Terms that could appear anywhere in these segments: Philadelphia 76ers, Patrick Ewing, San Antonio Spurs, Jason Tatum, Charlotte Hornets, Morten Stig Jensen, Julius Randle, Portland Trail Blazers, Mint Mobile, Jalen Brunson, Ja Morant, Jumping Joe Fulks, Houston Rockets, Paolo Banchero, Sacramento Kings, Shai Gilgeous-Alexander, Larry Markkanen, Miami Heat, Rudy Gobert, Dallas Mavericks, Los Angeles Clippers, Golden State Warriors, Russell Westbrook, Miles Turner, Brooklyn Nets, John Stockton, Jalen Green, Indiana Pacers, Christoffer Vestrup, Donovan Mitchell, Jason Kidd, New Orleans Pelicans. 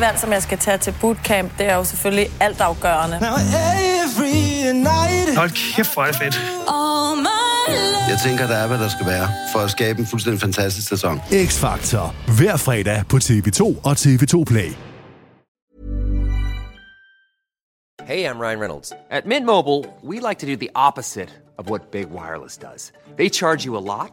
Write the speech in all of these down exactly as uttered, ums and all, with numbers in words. det valg, som jeg skal tage til bootcamp, det er jo selvfølgelig altafgørende. Hold kæft, hvor er det fedt. Jeg tænker, der er, hvad der skal være, for at skabe en fuldstændig fantastisk sæson. X-Factor. Hver fredag på T V to og T V to Play. Hey, I'm Ryan Reynolds. At Mint Mobile, we like to do the opposite of what Big Wireless does. They charge you a lot,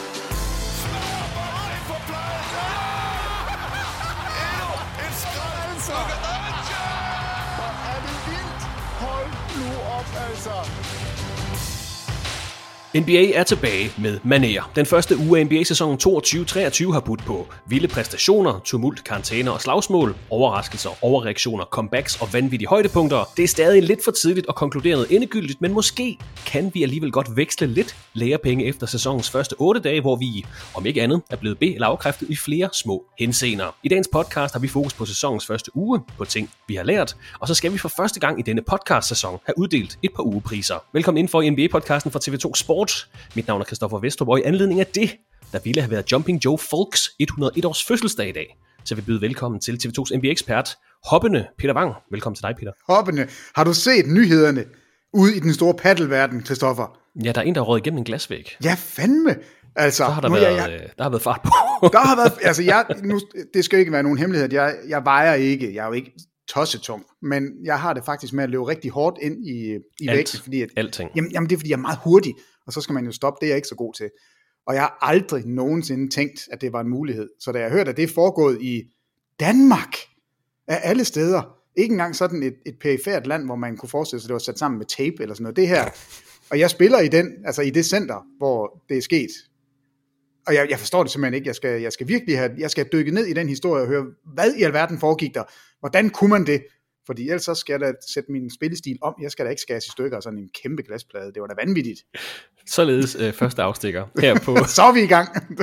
Endnu en skrælse! Hvor er det vildt! Hold nu op, altså! N B A er tilbage med manér. Den første uge af N B A-sæsonen toogtyve treogtyve har budt på vilde præstationer, tumult, karantæner og slagsmål, overraskelser, overreaktioner, comebacks og vanvittige højdepunkter. Det er stadig lidt for tidligt at konkludere noget endegyldigt, men måske kan vi alligevel godt veksle lidt lærepenge efter sæsonens første otte dage, hvor vi, om ikke andet, er blevet be- eller afkræftet i flere små henseender. I dagens podcast har vi fokus på sæsonens første uge, på ting vi har lært, og så skal vi for første gang i denne podcast-sæson have uddelt et par ugepriser. Velkommen indenfor i N B A-podcasten fra T V to Sport. Mit navn er Christoffer Vestrup, og i anledning af det, der ville have været Jumping Joe Fulks hundrede og en års fødselsdag i dag, så vi byder velkommen til T V tos N B A-ekspert, hoppende Peter Vang. Velkommen til dig, Peter. Hoppende. Har du set nyhederne ude i den store paddelverden, Christoffer? Ja, der er en, der har røget igennem en glasvæg. Ja, fandme. Altså, der har der, nu, været, jeg, jeg, der har været fart på. Der har været, altså, jeg, nu, det skal ikke være nogen hemmelighed. Jeg, jeg vejer ikke, jeg er jo ikke tossetung, men jeg har det faktisk med at løbe rigtig hårdt ind i, i vægten, fordi at, alting. Jamen, jamen, det er, fordi jeg er meget hurtig. Og så skal man jo stoppe, det er jeg ikke så god til. Og jeg har aldrig nogensinde tænkt, at det var en mulighed. Så da jeg hørte, at det er foregået i Danmark, af alle steder, ikke engang sådan et, et perifært land, hvor man kunne forestille sig, at det var sat sammen med tape eller sådan noget, det her. Og jeg spiller i den, altså i det center, hvor det er sket. Og jeg, jeg forstår det simpelthen ikke. Jeg skal, jeg skal virkelig have, jeg skal dykke ned i den historie og høre, hvad i alverden foregik der? Hvordan kunne man det? Fordi ellers så skal jeg da sætte min spillestil om. Jeg skal da ikke skæres i stykker og sådan en kæmpe glasplade. Det var da vanvittigt. Således øh, første afstikker her på... Så er vi i gang.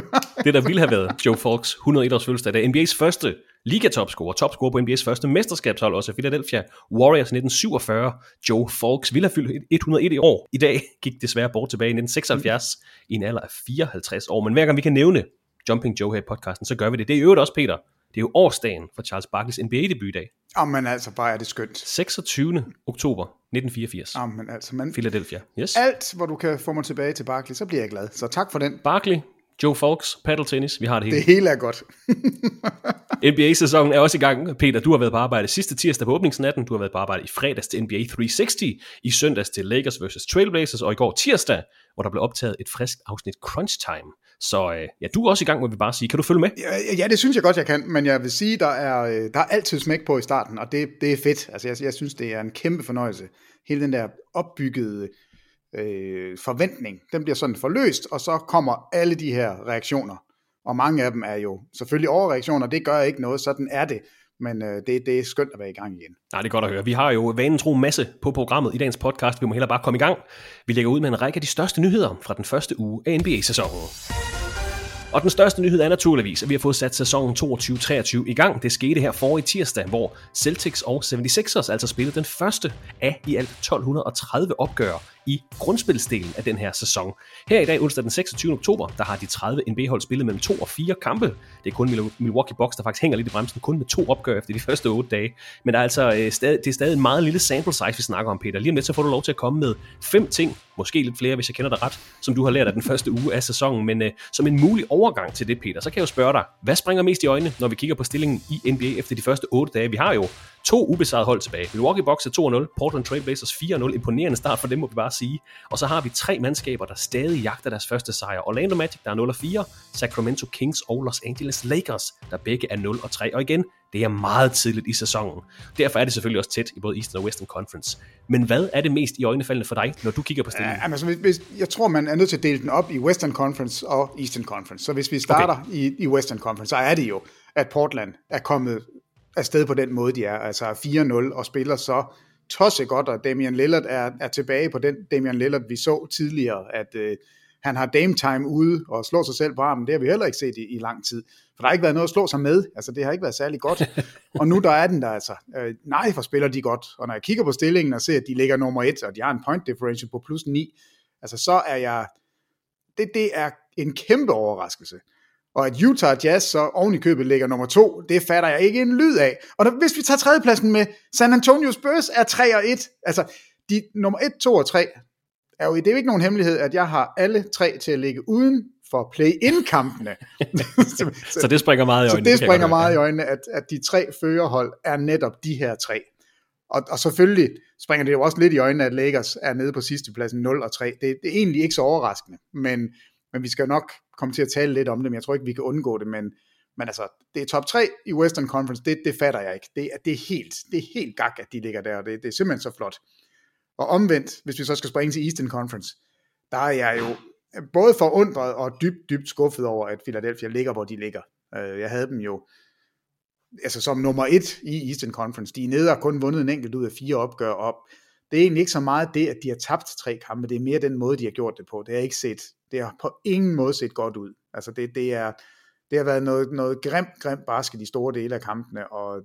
Det, der ville have været Joe Fulks hundrede og en års fødselsdag, det er N B A's første ligatopscorer, topscorer på N B A's første mesterskabshold, også Philadelphia Warriors nitten syvogfyrre. Joe Fulks ville have fyldt hundrede og en i år. I dag gik desværre bort tilbage i nitten seksoghalvfjerds mm. i en alder af fireoghalvtreds år. Men hver gang vi kan nævne Jumping Joe her i podcasten, så gør vi det. Det er i øvrigt også, Peter. Det er jo årsdagen for Charles Barkley's N B A-debut i dag. Jamen altså, bare er det skønt. seksogtyvende oktober nitten fireogfirs. Jamen altså, man... Philadelphia, yes. Alt, hvor du kan få mig tilbage til Barkley, så bliver jeg glad. Så tak for den. Barkley, Joe Fulks, paddeltennis, vi har det hele. Det hele er godt. N B A-sæsonen er også i gang. Peter, du har været på arbejde sidste tirsdag på åbningsnatten. Du har været på arbejde i fredags til N B A tre hundrede og tres, i søndags til Lakers versus Trail Blazers, og i går tirsdag, hvor der blev optaget et frisk afsnit Crunch Time. Så øh, ja, du er også i gang, må vi bare sige. Kan du følge med? Ja, ja, det synes jeg godt, jeg kan, men jeg vil sige, der er, der er altid smæk på i starten, og det, det er fedt. Altså, jeg, jeg synes, det er en kæmpe fornøjelse. Hele den der opbyggede øh, forventning, den bliver sådan forløst, og så kommer alle de her reaktioner. Og mange af dem er jo selvfølgelig overreaktioner, det gør ikke noget, sådan er det. Men øh, det, det er skønt at være i gang igen. Nej, det er godt at høre. Vi har jo vanen tro masse på programmet i dagens podcast. Vi må hellere bare komme i gang. Vi lægger ud med en række af de største nyheder fra den første uge af N B A-sæsonen. Og den største nyhed er naturligvis, at vi har fået sat sæsonen toogtyve treogtyve i gang. Det skete her forrige tirsdag, hvor Celtics og seventy-sixers altså spillede den første af i alt tolv tredive opgør i grundspilsdelen af den her sæson. Her i dag, onsdag den seksogtyvende oktober, der har de tredive N B A-hold spillet mellem to og fire kampe. Det er kun Milwaukee Bucks, der faktisk hænger lidt i bremsen, kun med to opgør efter de første otte dage. Men der er altså, øh, stadig, det er stadig en meget lille sample size, vi snakker om, Peter. Lige om lidt, så får du lov til at komme med fem ting, måske lidt flere, hvis jeg kender dig ret, som du har lært af den første uge af sæsonen. Men øh, som en mulig overgang til det, Peter, så kan jeg jo spørge dig, hvad springer mest i øjnene, når vi kigger på stillingen i N B A efter de første otte dage? Vi har jo to ubesejrede hold tilbage. Milwaukee Bucks er to nul, Portland Trail Blazers fire nul. Imponerende start for dem, må vi bare sige. Og så har vi tre mandskaber, der stadig jagter deres første sejr. Orlando Magic, der er nul og fire, Sacramento Kings og Los Angeles Lakers, der begge er nul og tre. Og igen, det er meget tidligt i sæsonen. Derfor er det selvfølgelig også tæt i både Eastern og Western Conference. Men hvad er det mest i øjnefaldene for dig, når du kigger på stillingen? Ja, altså, jeg tror, man er nødt til at dele den op i Western Conference og Eastern Conference. Så hvis vi starter okay. i, i Western Conference, så er det jo, at Portland er kommet afsted på den måde, de er. Altså fire nul og spiller så tosse godt, og Damien Lillard er, er tilbage på den Damien Lillard, vi så tidligere, at øh, han har Dame Time ude og slår sig selv på armen. Det har vi heller ikke set i, i lang tid, for der har ikke været noget at slå sig med. Altså det har ikke været særlig godt, og nu der er den der altså. Øh, nej, for spiller de godt, og når jeg kigger på stillingen og ser, at de ligger nummer et, og de har en point differential på plus ni, altså så er jeg, det, det er en kæmpe overraskelse. Og at Utah Jazz så oven i købet ligger nummer to, det fatter jeg ikke en lyd af. Og der, hvis vi tager tredjepladsen med, San Antonio Spurs er tre og et. Altså, de nummer et, to og tre er jo, det er jo ikke nogen hemmelighed, at jeg har alle tre til at ligge uden for play-in-kampene. så, så, så det springer meget i øjnene. Så det springer meget i øjnene, at, at de tre førerhold er netop de her tre. Og, og selvfølgelig springer det jo også lidt i øjnene, at Lakers er nede på sidste pladsen nul og tre. Det, det er egentlig ikke så overraskende, men... Men vi skal nok komme til at tale lidt om det, men jeg tror ikke, vi kan undgå det. Men, men altså, det er top tre i Western Conference, det, det fatter jeg ikke. Det, det, er helt, det er helt gak, at de ligger der, og det, det er simpelthen så flot. Og omvendt, hvis vi så skal springe til Eastern Conference, der er jeg jo både forundret og dybt, dybt skuffet over, at Philadelphia ligger, hvor de ligger. Jeg havde dem jo altså som nummer et i Eastern Conference. De er nede og kun vundet en enkelt ud af fire opgør op. Det er egentlig ikke så meget det, at de har tabt tre kampe, det er mere den måde, de har gjort det på. Det har jeg ikke set. Det har på ingen måde set godt ud. Altså det, det, er, det har været noget, noget grimt, grimt basket i store dele af kampene, og,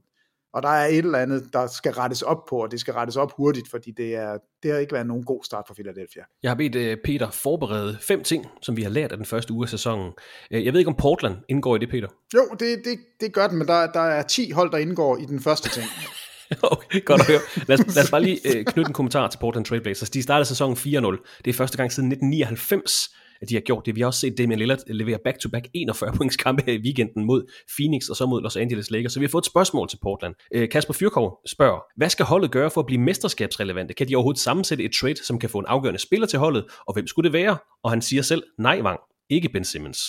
og der er et eller andet, der skal rettes op på, og det skal rettes op hurtigt, fordi det, er, det har ikke været nogen god start for Philadelphia. Jeg har bedt Peter forberede fem ting, som vi har lært af den første uge af sæsonen. Jeg ved ikke, om Portland indgår i det, Peter? Jo, det, det, det gør den, men der, der er ti hold, der indgår i den første ting. Okay, godt at høre. Lad os, lad os bare lige øh, knytte en kommentar til Portland Trail Blazers. De startede sæsonen fire nul. Det er første gang siden nitten nioghalvfems, at de har gjort det. Vi har også set Damien Lillard levere back-to-back enogfyrre points kampe her i weekenden mod Phoenix og så mod Los Angeles Lakers. Så vi har fået et spørgsmål til Portland. Øh, Kasper Fyrkov spørger, hvad skal holdet gøre for at blive mesterskabsrelevante? Kan de overhovedet sammensætte et trade, som kan få en afgørende spiller til holdet? Og hvem skulle det være? Og han siger selv, nej, Vang. Ikke Ben Simmons,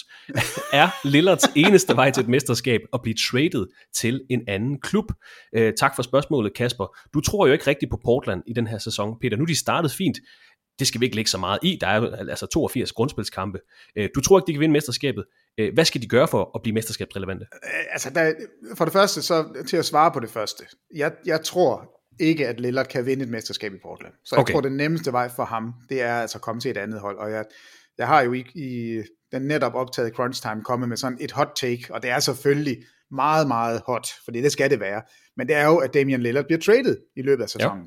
er Lillards eneste vej til et mesterskab at blive traded til en anden klub. Øh, tak for spørgsmålet, Kasper. Du tror jo ikke rigtigt på Portland i den her sæson, Peter. Nu de startede fint. Det skal vi ikke lægge så meget i. Der er altså toogfirs grundspilskampe. Øh, du tror ikke, de kan vinde mesterskabet. Øh, hvad skal de gøre for at blive mesterskabsrelevante? Altså, der, for det første, så til at svare på det første. Jeg, jeg tror ikke, at Lillard kan vinde et mesterskab i Portland. Så jeg okay. tror, den nemmeste vej for ham, det er altså at komme til et andet hold. Og jeg... Jeg har jo i, i den netop optaget Crunch Time kommet med sådan et hot take, og det er selvfølgelig meget, meget hot, fordi det skal det være. Men det er jo, at Damian Lillard bliver traded i løbet af sæsonen.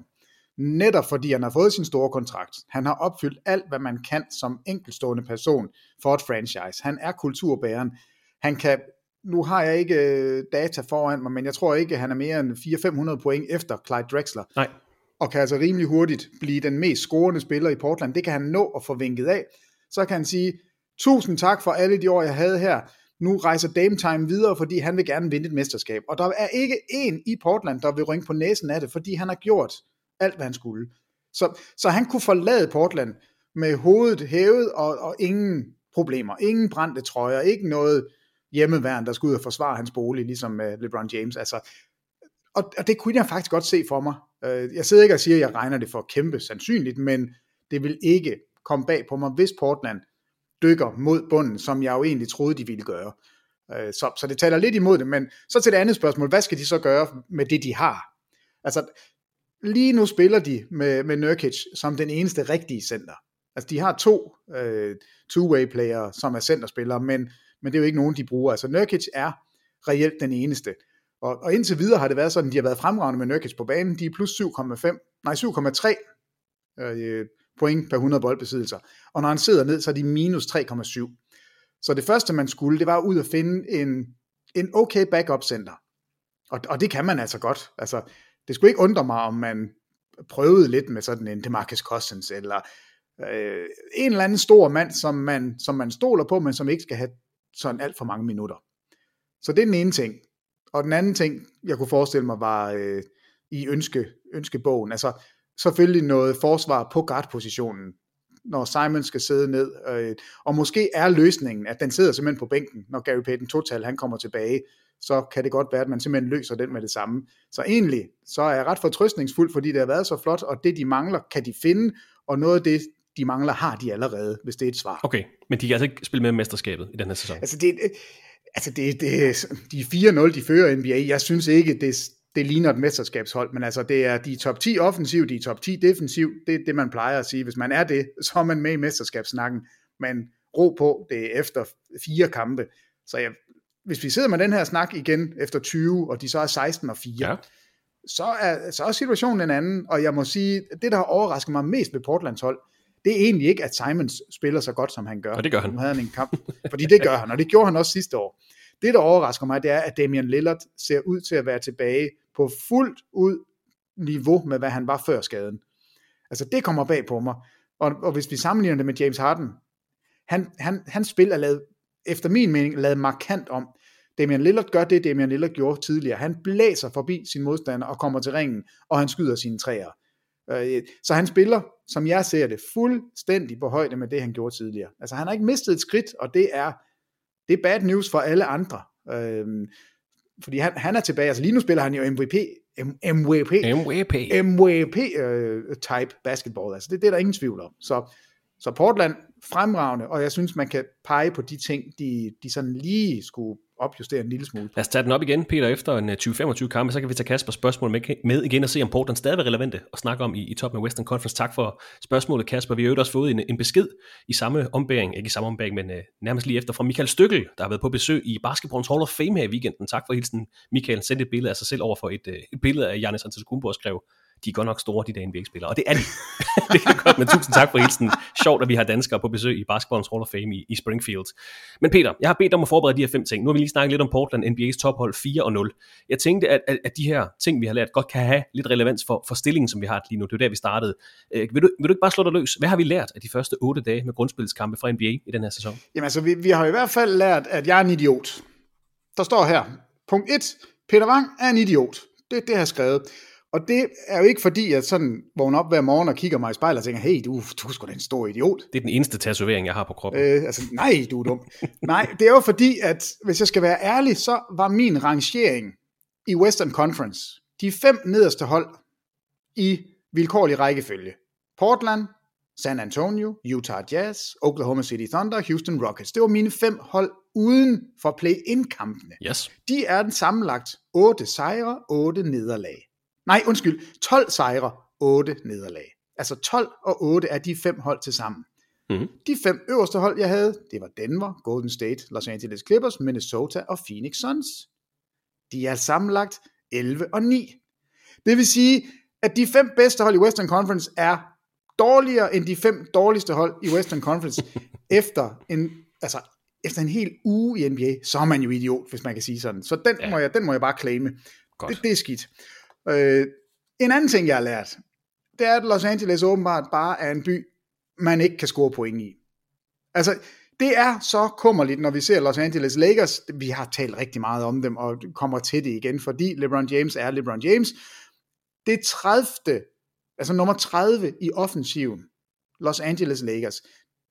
Ja. Netop fordi han har fået sin store kontrakt. Han har opfyldt alt, hvad man kan som enkeltstående person for et franchise. Han er kulturbæreren. Han kan, nu har jeg ikke data foran mig, men jeg tror ikke, han er mere end fire til fem hundrede point efter Clyde Drexler. Nej. Og kan altså rimelig hurtigt blive den mest scorende spiller i Portland. Det kan han nå at få vinket af. Så kan han sige, tusind tak for alle de år, jeg havde her. Nu rejser Dame Time videre, fordi han vil gerne vinde et mesterskab. Og der er ikke en i Portland, der vil rynke på næsen af det, fordi han har gjort alt, hvad han skulle. Så, så han kunne forlade Portland med hovedet hævet og, og ingen problemer. Ingen brændte trøjer, ikke noget hjemmeværn, der skulle ud og forsvare hans bolig, ligesom LeBron James. Altså, og, og det kunne jeg faktisk godt se for mig. Jeg sidder ikke og siger, at jeg regner det for kæmpe sandsynligt, men Det vil ikke komme bag på mig, hvis Portland dykker mod bunden, som jeg jo egentlig troede, de ville gøre. Så, så det taler lidt imod det, men så til det andet spørgsmål, hvad skal de så gøre med det, de har? Altså, lige nu spiller de med, med Nurkic som den eneste rigtige center. Altså, de har to øh, two-way-playere, som er centerspillere, men, men det er jo ikke nogen, de bruger. Altså, Nurkic er reelt den eneste. Og, og indtil videre har det været sådan, de har været fremragende med Nurkic på banen. De er plus syv komma fem, nej syv komma tre øh, point per hundrede boldbesiddelser. Og når han sidder ned, så er de minus tre komma syv. Så det første, man skulle, det var ud at finde en, en okay backup-center. Og, og det kan man altså godt. Altså, det skulle ikke undre mig, om man prøvede lidt med sådan en DeMarcus Cousins, eller øh, en eller anden stor mand, som man, som man stoler på, men som ikke skal have sådan alt for mange minutter. Så det er den ene ting. Og den anden ting, jeg kunne forestille mig, var øh, i ønske, ønskebogen. Altså selvfølgelig noget forsvar på guard-positionen, når Simon skal sidde ned. Øh, og måske er løsningen, at den sidder simpelthen på bænken, når Gary Payton total, han kommer tilbage. Så kan det godt være, at man simpelthen løser den med det samme. Så egentlig, så er jeg ret fortrøstningsfuld, fordi det har været så flot, og det de mangler, kan de finde, og noget af det, de mangler, har de allerede, hvis det er et svar. Okay, men de kan altså ikke spille med mesterskabet i den her sæson? Altså, det, altså det, det, de fire nul, de fører N B A, jeg synes ikke, det, det ligner et mesterskabshold, men altså, det er, de er top ti offensiv, de er top ti defensiv, det er det, man plejer at sige. Hvis man er det, så er man med i mesterskabssnakken, men ro på det efter fire kampe. Så jeg Hvis vi sidder med den her snak igen efter tyve, og de så er seksten og fire, ja. så, er, så er situationen en anden. Og jeg må sige, det der har overrasket mig mest ved Portlands hold, det er egentlig ikke, at Simons spiller så godt, som han gør. Og det gør han. Nu havde han en kamp, fordi det gør han, og det gjorde han også sidste år. Det, der overrasker mig, det er, at Damien Lillard ser ud til at være tilbage på fuldt ud niveau med, hvad han var før skaden. Altså, det kommer bag på mig. Og, og hvis vi sammenligner det med James Harden, han, han, hans spil er lavet, efter min mening, lavet markant om. Damian Lillard gør det, Damian Lillard gjorde tidligere. Han blæser forbi sin modstander og kommer til ringen, og han skyder sine træer. Så han spiller, som jeg ser det, fuldstændig på højde med det, han gjorde tidligere. Altså, han har ikke mistet et skridt, og det er, det er bad news for alle andre. Øhm, fordi han, han er tilbage. Altså, lige nu spiller han jo M V P M V P M V P type basketball. Altså, det, det er der ingen tvivl om. Så, så Portland, fremragende, og jeg synes, man kan pege på de ting, de, de sådan lige skulle opjustere en lille smule. Lad os tage den op igen, Peter, efter en tyve femogtyve kampe, så kan vi tage Kasper spørgsmål med igen og se, om Portland stadig er relevante at snakke om i, i toppen af Western Conference. Tak for spørgsmålet, Kasper. Vi har jo også fået en, en besked i samme ombæring, ikke i samme ombæring, men øh, nærmest lige efter, fra Michael Støkkel, der har været på besøg i Basketballens Hall of Fame her i weekenden. Tak for hilsen. Michael sendte et billede af sig selv over for et, øh, et billede af Giannis Antetokounmpo og skrev: de er godt nok store, de der N B A-spillere, og det er de. Det kan godt, men tusind tak for hilsen. Sjovt, at vi har danskere på besøg i Basketballens Hall of Fame i, i Springfield. Men Peter, jeg har bedt dig om at forberede de her fem ting. Nu har vi lige snakket lidt om Portland, N B A's tophold fire og nul. Jeg tænkte, at, at, at de her ting, vi har lært, godt kan have lidt relevans for, for stillingen, som vi har lige nu. Det er der, vi startede. Øh, vil, du, vil du ikke bare slå dig løs? Hvad har vi lært af de første otte dage med grundspilskampe fra N B A i den her sæson? Jamen altså, vi, vi har i hvert fald lært, at jeg er en idiot. Der står her, punkt et, Peter Vang er en idiot. Det er det, jeg har skrevet. Og det er jo ikke fordi, at sådan vågner op hver morgen og kigger mig i spejlet og tænker, hey, du, du er sgu da en stor idiot. Det er den eneste tatovering, jeg har på kroppen. Øh, altså, nej, du er dum. Nej, det er jo fordi, at hvis jeg skal være ærlig, så var min rangering i Western Conference de fem nederste hold i vilkårlig rækkefølge. Portland, San Antonio, Utah Jazz, Oklahoma City Thunder, Houston Rockets. Det var mine fem hold uden for play-in-kampene. Yes. De er den sammenlagt otte sejre, otte nederlag. Nej, undskyld, tolv sejre, otte nederlag. Altså tolv og otte er de fem hold til sammen. Mm-hmm. De fem øverste hold, jeg havde, det var Denver, Golden State, Los Angeles Clippers, Minnesota og Phoenix Suns. De er sammenlagt elleve og ni. Det vil sige, at de fem bedste hold i Western Conference er dårligere end de fem dårligste hold i Western Conference. efter, en, altså, efter en hel uge i N B A, så er man jo idiot, hvis man kan sige sådan. Så den, ja. må, jeg, den må jeg bare claime. Det, det er skidt. Uh, en anden ting, jeg har lært, det er, at Los Angeles åbenbart bare er en by, man ikke kan score point i. Altså, det er så kummerligt, når vi ser Los Angeles Lakers. Vi har talt rigtig meget om dem, og kommer til det igen, fordi LeBron James er LeBron James. Det tredivte, altså nummer tredive i offensiven, Los Angeles Lakers.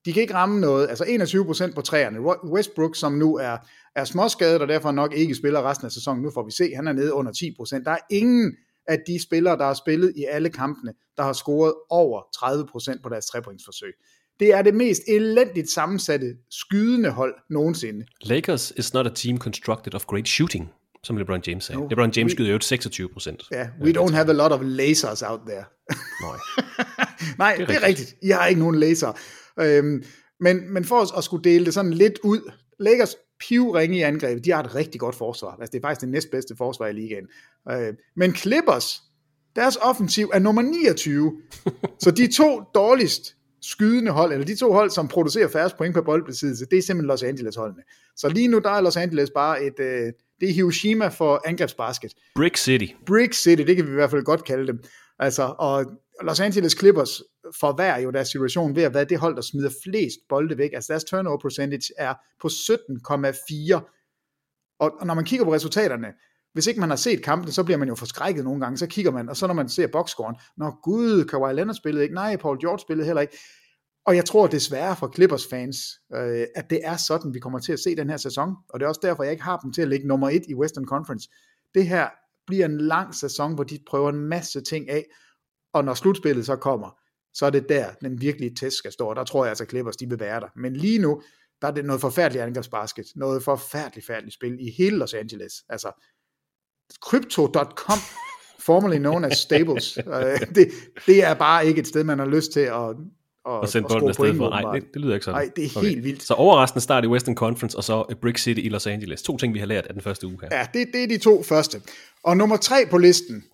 De kan ikke ramme noget, altså enogtyve procent på træerne. Westbrook, som nu er, er småskadet, og derfor nok ikke spiller resten af sæsonen, nu får vi se, han er nede under ti procent. Der er ingen at de spillere, der har spillet i alle kampene, der har scoret over tredive procent på deres trepointsforsøg. Det er det mest elendigt sammensatte skydende hold nogensinde. Lakers is not a team constructed of great shooting, som LeBron James sagde. No, LeBron James skyder jo seksogtyve procent. Ja, yeah, we don't have a lot of lasers out there. Nej, Nej det er, det er rigtigt. rigtigt. I har ikke nogen laser. Øhm, men, men for os at skulle dele det sådan lidt ud, Lakers pivringe i angrebet, de har et rigtig godt forsvar. Altså, det er faktisk det næstbedste forsvar i ligaen. Øh, men Clippers, deres offensiv er nummer niogtyve. Så de to dårligst skydende hold, eller de to hold, som producerer færrest point per boldbesiddelse, det er simpelthen Los Angeles-holdene. Så lige nu, der er Los Angeles bare et, øh, det er Hiroshima for angrebsbasket. Brick City. Brick City, det kan vi i hvert fald godt kalde dem. Altså, og Los Angeles Clippers forværrer jo deres situation ved at være det hold, der smider flest bolde væk. Altså deres turnover percentage er på sytten komma fire. Og, og når man kigger på resultaterne, hvis ikke man har set kampen, så bliver man jo forskrækket nogle gange. Så kigger man, og så når man ser boxscoren, når gud, Kawhi Leonard spillede ikke, nej, Paul George spillede heller ikke. Og jeg tror desværre for Clippers fans, øh, at det er sådan, vi kommer til at se den her sæson. Og det er også derfor, jeg ikke har dem til at ligge nummer et i Western Conference. Det her bliver en lang sæson, hvor de prøver en masse ting af. Og når slutspillet så kommer, så er det der, den virkelige test skal stå. Og der tror jeg altså, at Clippers, de vil være der. Men lige nu, der er det noget forfærdeligt angrebsbasket. Noget forfærdeligt, færdeligt spil i hele Los Angeles. Altså, crypto punktum com, formerly known as Staples. det, det er bare ikke et sted, man har lyst til at... Og, og sende bolden afsted for. Nej, det, det lyder ikke sådan. Nej, det er okay. Helt vildt. Så overraskende start i Western Conference, og så Brick City i Los Angeles. To ting, vi har lært af den første uge her. Ja, det, det er de to første. Og nummer tre på listen,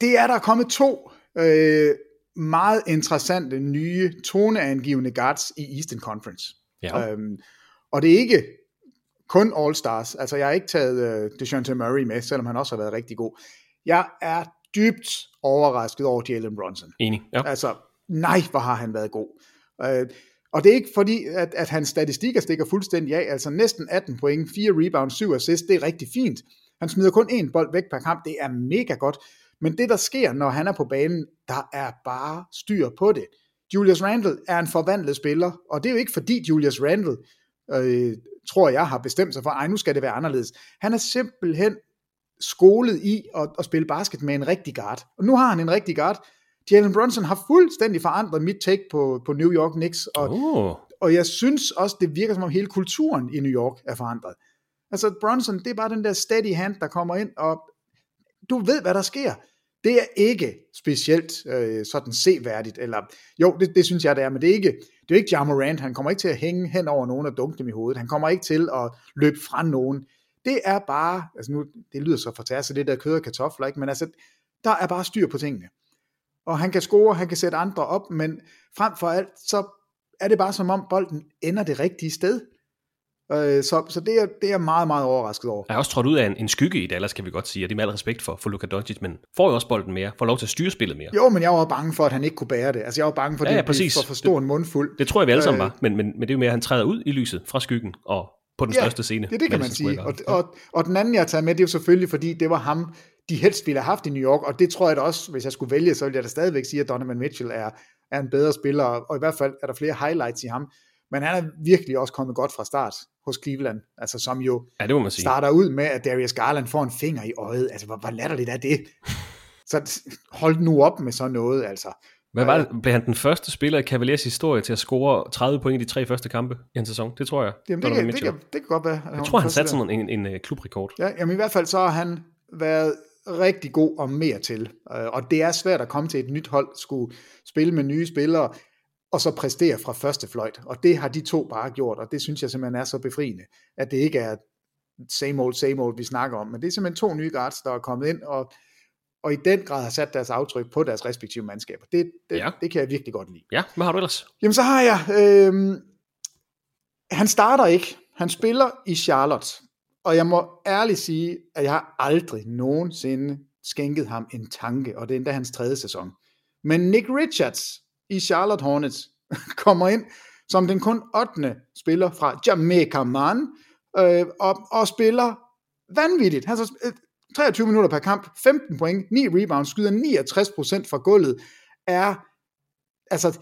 det er, der er kommet to øh, meget interessante, nye, toneangivende guards i Eastern Conference. Ja. Øhm, og det er ikke kun All-Stars. Altså, jeg har ikke taget øh, DeJounte Murray med, selvom han også har været rigtig god. Jeg er dybt overrasket over Jalen Brunson. Enig, ja. Altså, nej, hvor har han været god. Øh, og det er ikke fordi, at, at hans statistikker stikker fuldstændig af. Altså næsten atten point, fire rebounds, syv assists, det er rigtig fint. Han smider kun én bold væk per kamp, det er mega godt. Men det, der sker, når han er på banen, der er bare styr på det. Julius Randle er en forvandlet spiller, og det er jo ikke fordi Julius Randle, øh, tror jeg, har bestemt sig for, ej, nu skal det være anderledes. Han er simpelthen skolet i at, at spille basket med en rigtig guard. Og nu har han en rigtig guard. Jalen Brunson har fuldstændig forandret mit take på, på New York Knicks, og, oh. og jeg synes også, det virker som om hele kulturen i New York er forandret. Altså Brunson, det er bare den der steady hand, der kommer ind, og du ved, hvad der sker. Det er ikke specielt øh, sådan seværdigt, eller jo, det, det synes jeg, det er, men det er ikke, det er ikke Ja Morant, han kommer ikke til at hænge hen over nogen og dunke dem i hovedet, han kommer ikke til at løbe fra nogen. Det er bare, altså nu, det lyder så fortærset, det der kød og kartofler, ikke? Men altså, der er bare styr på tingene. Og han kan score, han kan sætte andre op, men frem for alt, så er det bare som om bolden ender det rigtige sted. Øh, så så det, er, det er meget, meget overrasket over. Jeg har også trådt ud af en, en skygge i Dallas, kan vi godt sige, og det er med al respekt for, for Luka Doncic, men får jo også bolden mere, får lov til at styre spillet mere. Jo, men jeg var bange for, at han ikke kunne bære det. Altså jeg var bange for, at ja, ja, det blev for, for stor en mundfuld. Det, det tror jeg vi alle sammen var, men, men, men det er jo mere, at han træder ud i lyset fra skyggen og på den ja, største scene. Det, det kan man sige. Og, og, og den anden, jeg har taget med, det er jo selvfølgelig, fordi det var ham, de helst ville have haft i New York, og det tror jeg da også, hvis jeg skulle vælge, så ville jeg da stadigvæk sige, at Donovan Mitchell er, er en bedre spiller, og i hvert fald er der flere highlights i ham, men han er virkelig også kommet godt fra start hos Cleveland, altså som jo ja, det må man sige. Starter ud med, at Darius Garland får en finger i øjet, altså hvor, hvor latterligt er det? Så hold nu op med sådan noget, altså. Hvad var det? Blev han den første spiller i Cavaliers historie til at score tredive point i de tre første kampe i en sæson? Det tror jeg. Jamen, det, kan, det, kan, det kan godt være. Jeg tror, han satte sådan en, en, en klubrekord. Ja, jamen, i hvert fald så har han været rigtig god og mere til. Og det er svært at komme til et nyt hold, skulle spille med nye spillere, og så præstere fra første fløjt. Og det har de to bare gjort, og det synes jeg simpelthen er så befriende, at det ikke er same old, same old, vi snakker om. Men det er simpelthen to nye guards, der er kommet ind, og og i den grad har sat deres aftryk på deres respektive mandskaber. Det, det, ja. det kan jeg virkelig godt lide. Ja, hvad har du ellers? Jamen så har jeg, øh, han starter ikke, han spiller i Charlotte, og jeg må ærligt sige, at jeg har aldrig nogensinde skænket ham en tanke, og det er endda hans tredje sæson. Men Nick Richards i Charlotte Hornets kommer ind som den kun ottende spiller fra Jamaica Man, øh, og, og spiller vanvittigt. Han så øh, treogtyve minutter per kamp, femten point, ni rebounds, skyder niogtres procent fra gulvet, er, altså,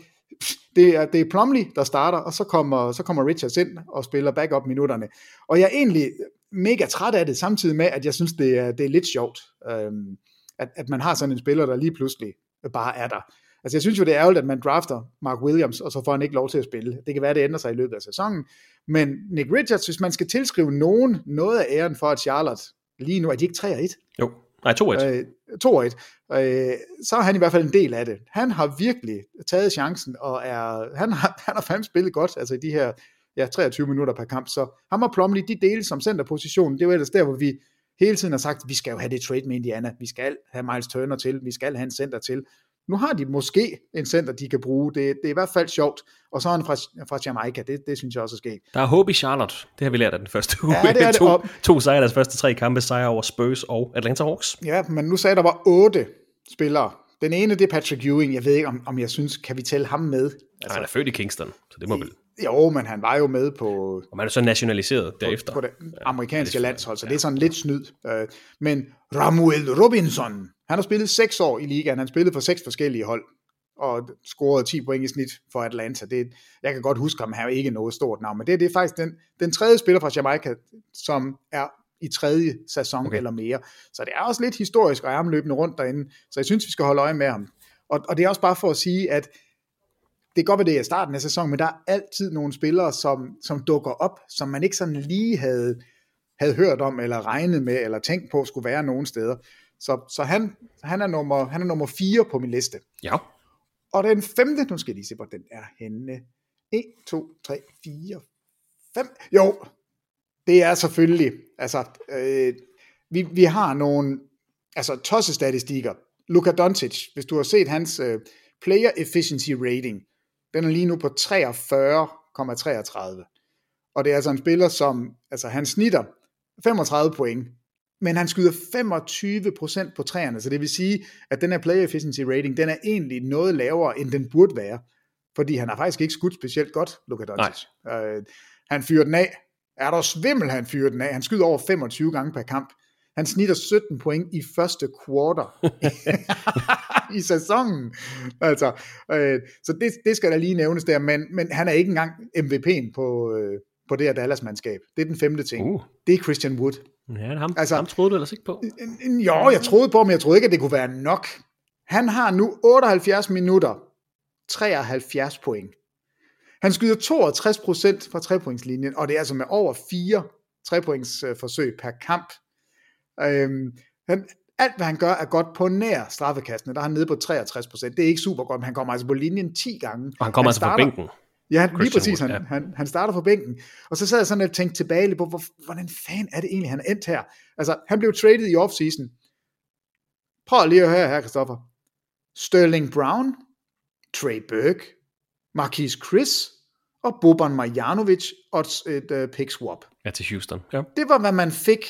det er, det er Plumlee, der starter, og så kommer, så kommer Richards ind og spiller backup minutterne. Og jeg er egentlig mega træt af det, samtidig med, at jeg synes, det er, det er lidt sjovt. Øhm, at, at man har sådan en spiller, der lige pludselig bare er der. Altså jeg synes jo, det er ærgerligt, at man drafter Mark Williams, og så får han ikke lov til at spille. Det kan være, det ændrer sig i løbet af sæsonen. Men Nick Richards, hvis man skal tilskrive nogen noget af æren for, at Charlotte lige nu, er de ikke tre og et? Jo, nej, to og et. Øh, to og et. Øh, så er han i hvert fald en del af det. Han har virkelig taget chancen, og er, han, har, han har fandme spillet godt, altså i de her ja, treogtyve minutter per kamp. Så ham og Plumlee, de dele som centerpositionen, det er jo ellers der, hvor vi hele tiden har sagt, vi skal jo have det trade med Indiana, vi skal have Miles Turner til, vi skal have en center til. Nu har de måske en center, de kan bruge. Det, det er i hvert fald sjovt. Og så er han fra, fra Jamaica. Det, det synes jeg også er sket. Der er håb i Charlotte. Det har vi lært af den første uge. Ja, det er det. to, to sejre deres første tre kampe. Sejre over Spurs og Atlanta Hawks. Ja, men nu sagde der var otte spillere. Den ene, det er Patrick Ewing. Jeg ved ikke, om, om jeg synes, kan vi tælle ham med? Altså, ja, han er født i Kingston, så det må vel... Jo, men han var jo med på... Og man er så nationaliseret på, derefter. På det amerikanske ja, landshold, så ja. Det er sådan lidt snyd. Men Ramuel Robinson... Han har spillet seks år i ligaen, han spillede for seks forskellige hold, og scorede ti point i snit for Atlanta. Det, jeg kan godt huske, at han har ikke noget stort navn, men det, det er faktisk den, den tredje spiller fra Jamaica, som er i tredje sæson okay. eller mere. Så det er også lidt historisk og armløbende rundt derinde, så jeg synes, vi skal holde øje med ham. Og, og det er også bare for at sige, at det er godt, at det er starten af sæsonen, men der er altid nogle spillere, som, som dukker op, som man ikke sådan lige havde, havde hørt om, eller regnet med, eller tænkt på, skulle være nogen steder. Så, så han, han, er nummer, han er nummer fire på min liste. Ja. Og den femte, nu skal jeg lige se, hvor den er henne. en, to, tre, fire, fem. Jo, det er selvfølgelig. Altså, øh, vi, vi har nogle altså, tossestatistikker. Luka Doncic, hvis du har set hans øh, player efficiency rating, den er lige nu på treogfyrre komma treogtredive. Og det er altså en spiller, som altså, han snitter femogtredive point. Men han skyder femogtyve procent på træerne, så det vil sige, at den her player efficiency rating, den er egentlig noget lavere, end den burde være, fordi han har faktisk ikke skudt specielt godt, Luka Doncic. Øh, han fyrer den af. Er der svimmel, han fyrer den af. Han skyder over femogtyve gange per kamp. Han snitter sytten point i første quarter i sæsonen. Altså, øh, så det, det skal da lige nævnes der, men, men han er ikke engang M V P'en på... Øh, på det her Dallas-mandskab. Det er den femte ting. Uh. Det er Christian Wood. Ja, ham, altså, ham troede du ellers ikke på? Jo, jeg troede på, men jeg troede ikke, at det kunne være nok. Han har nu otteoghalvfjerds minutter, treoghalvfjerds point. Han skyder toogtres procent fra trepointslinjen, og det er altså med over fire trepointsforsøg per kamp. Øhm, han, alt, hvad han gør, er godt på nær straffekastene. Der er han nede på treogtres procent. Det er ikke super godt, men han kommer altså på linjen ti gange. Og han kommer han altså starter, på bænken. Ja, han, lige præcis. Han, ja. Han, han starter fra bænken. Og så sad jeg sådan og tænkte tilbage lidt på, hvor, hvordan fanden er det egentlig, han er endt her? Altså, han blev traded i offseason. Prøv lige at høre her, Christoffer. Sterling Brown, Trey Burke, Marquise Chris og Boban Marjanovic og et uh, pick swap. Ja, til Houston. Ja. Det var, hvad man fik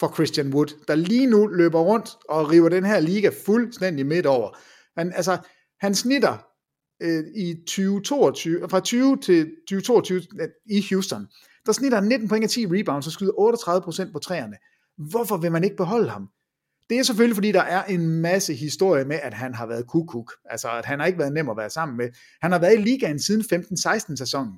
for Christian Wood, der lige nu løber rundt og river den her liga fuldstændig midt over. Han, altså, han snitter... i tyve toogtyve, fra tyve til tyve toogtyve i Houston, der snitter han nitten point og ti rebounds og skyder otteogtredive procent på træerne. Hvorfor vil man ikke beholde ham? Det er selvfølgelig, fordi der er en masse historie med, at han har været kukuk. Altså, at han har ikke været nem at være sammen med. Han har været i ligaen siden femten seksten-sæsonen.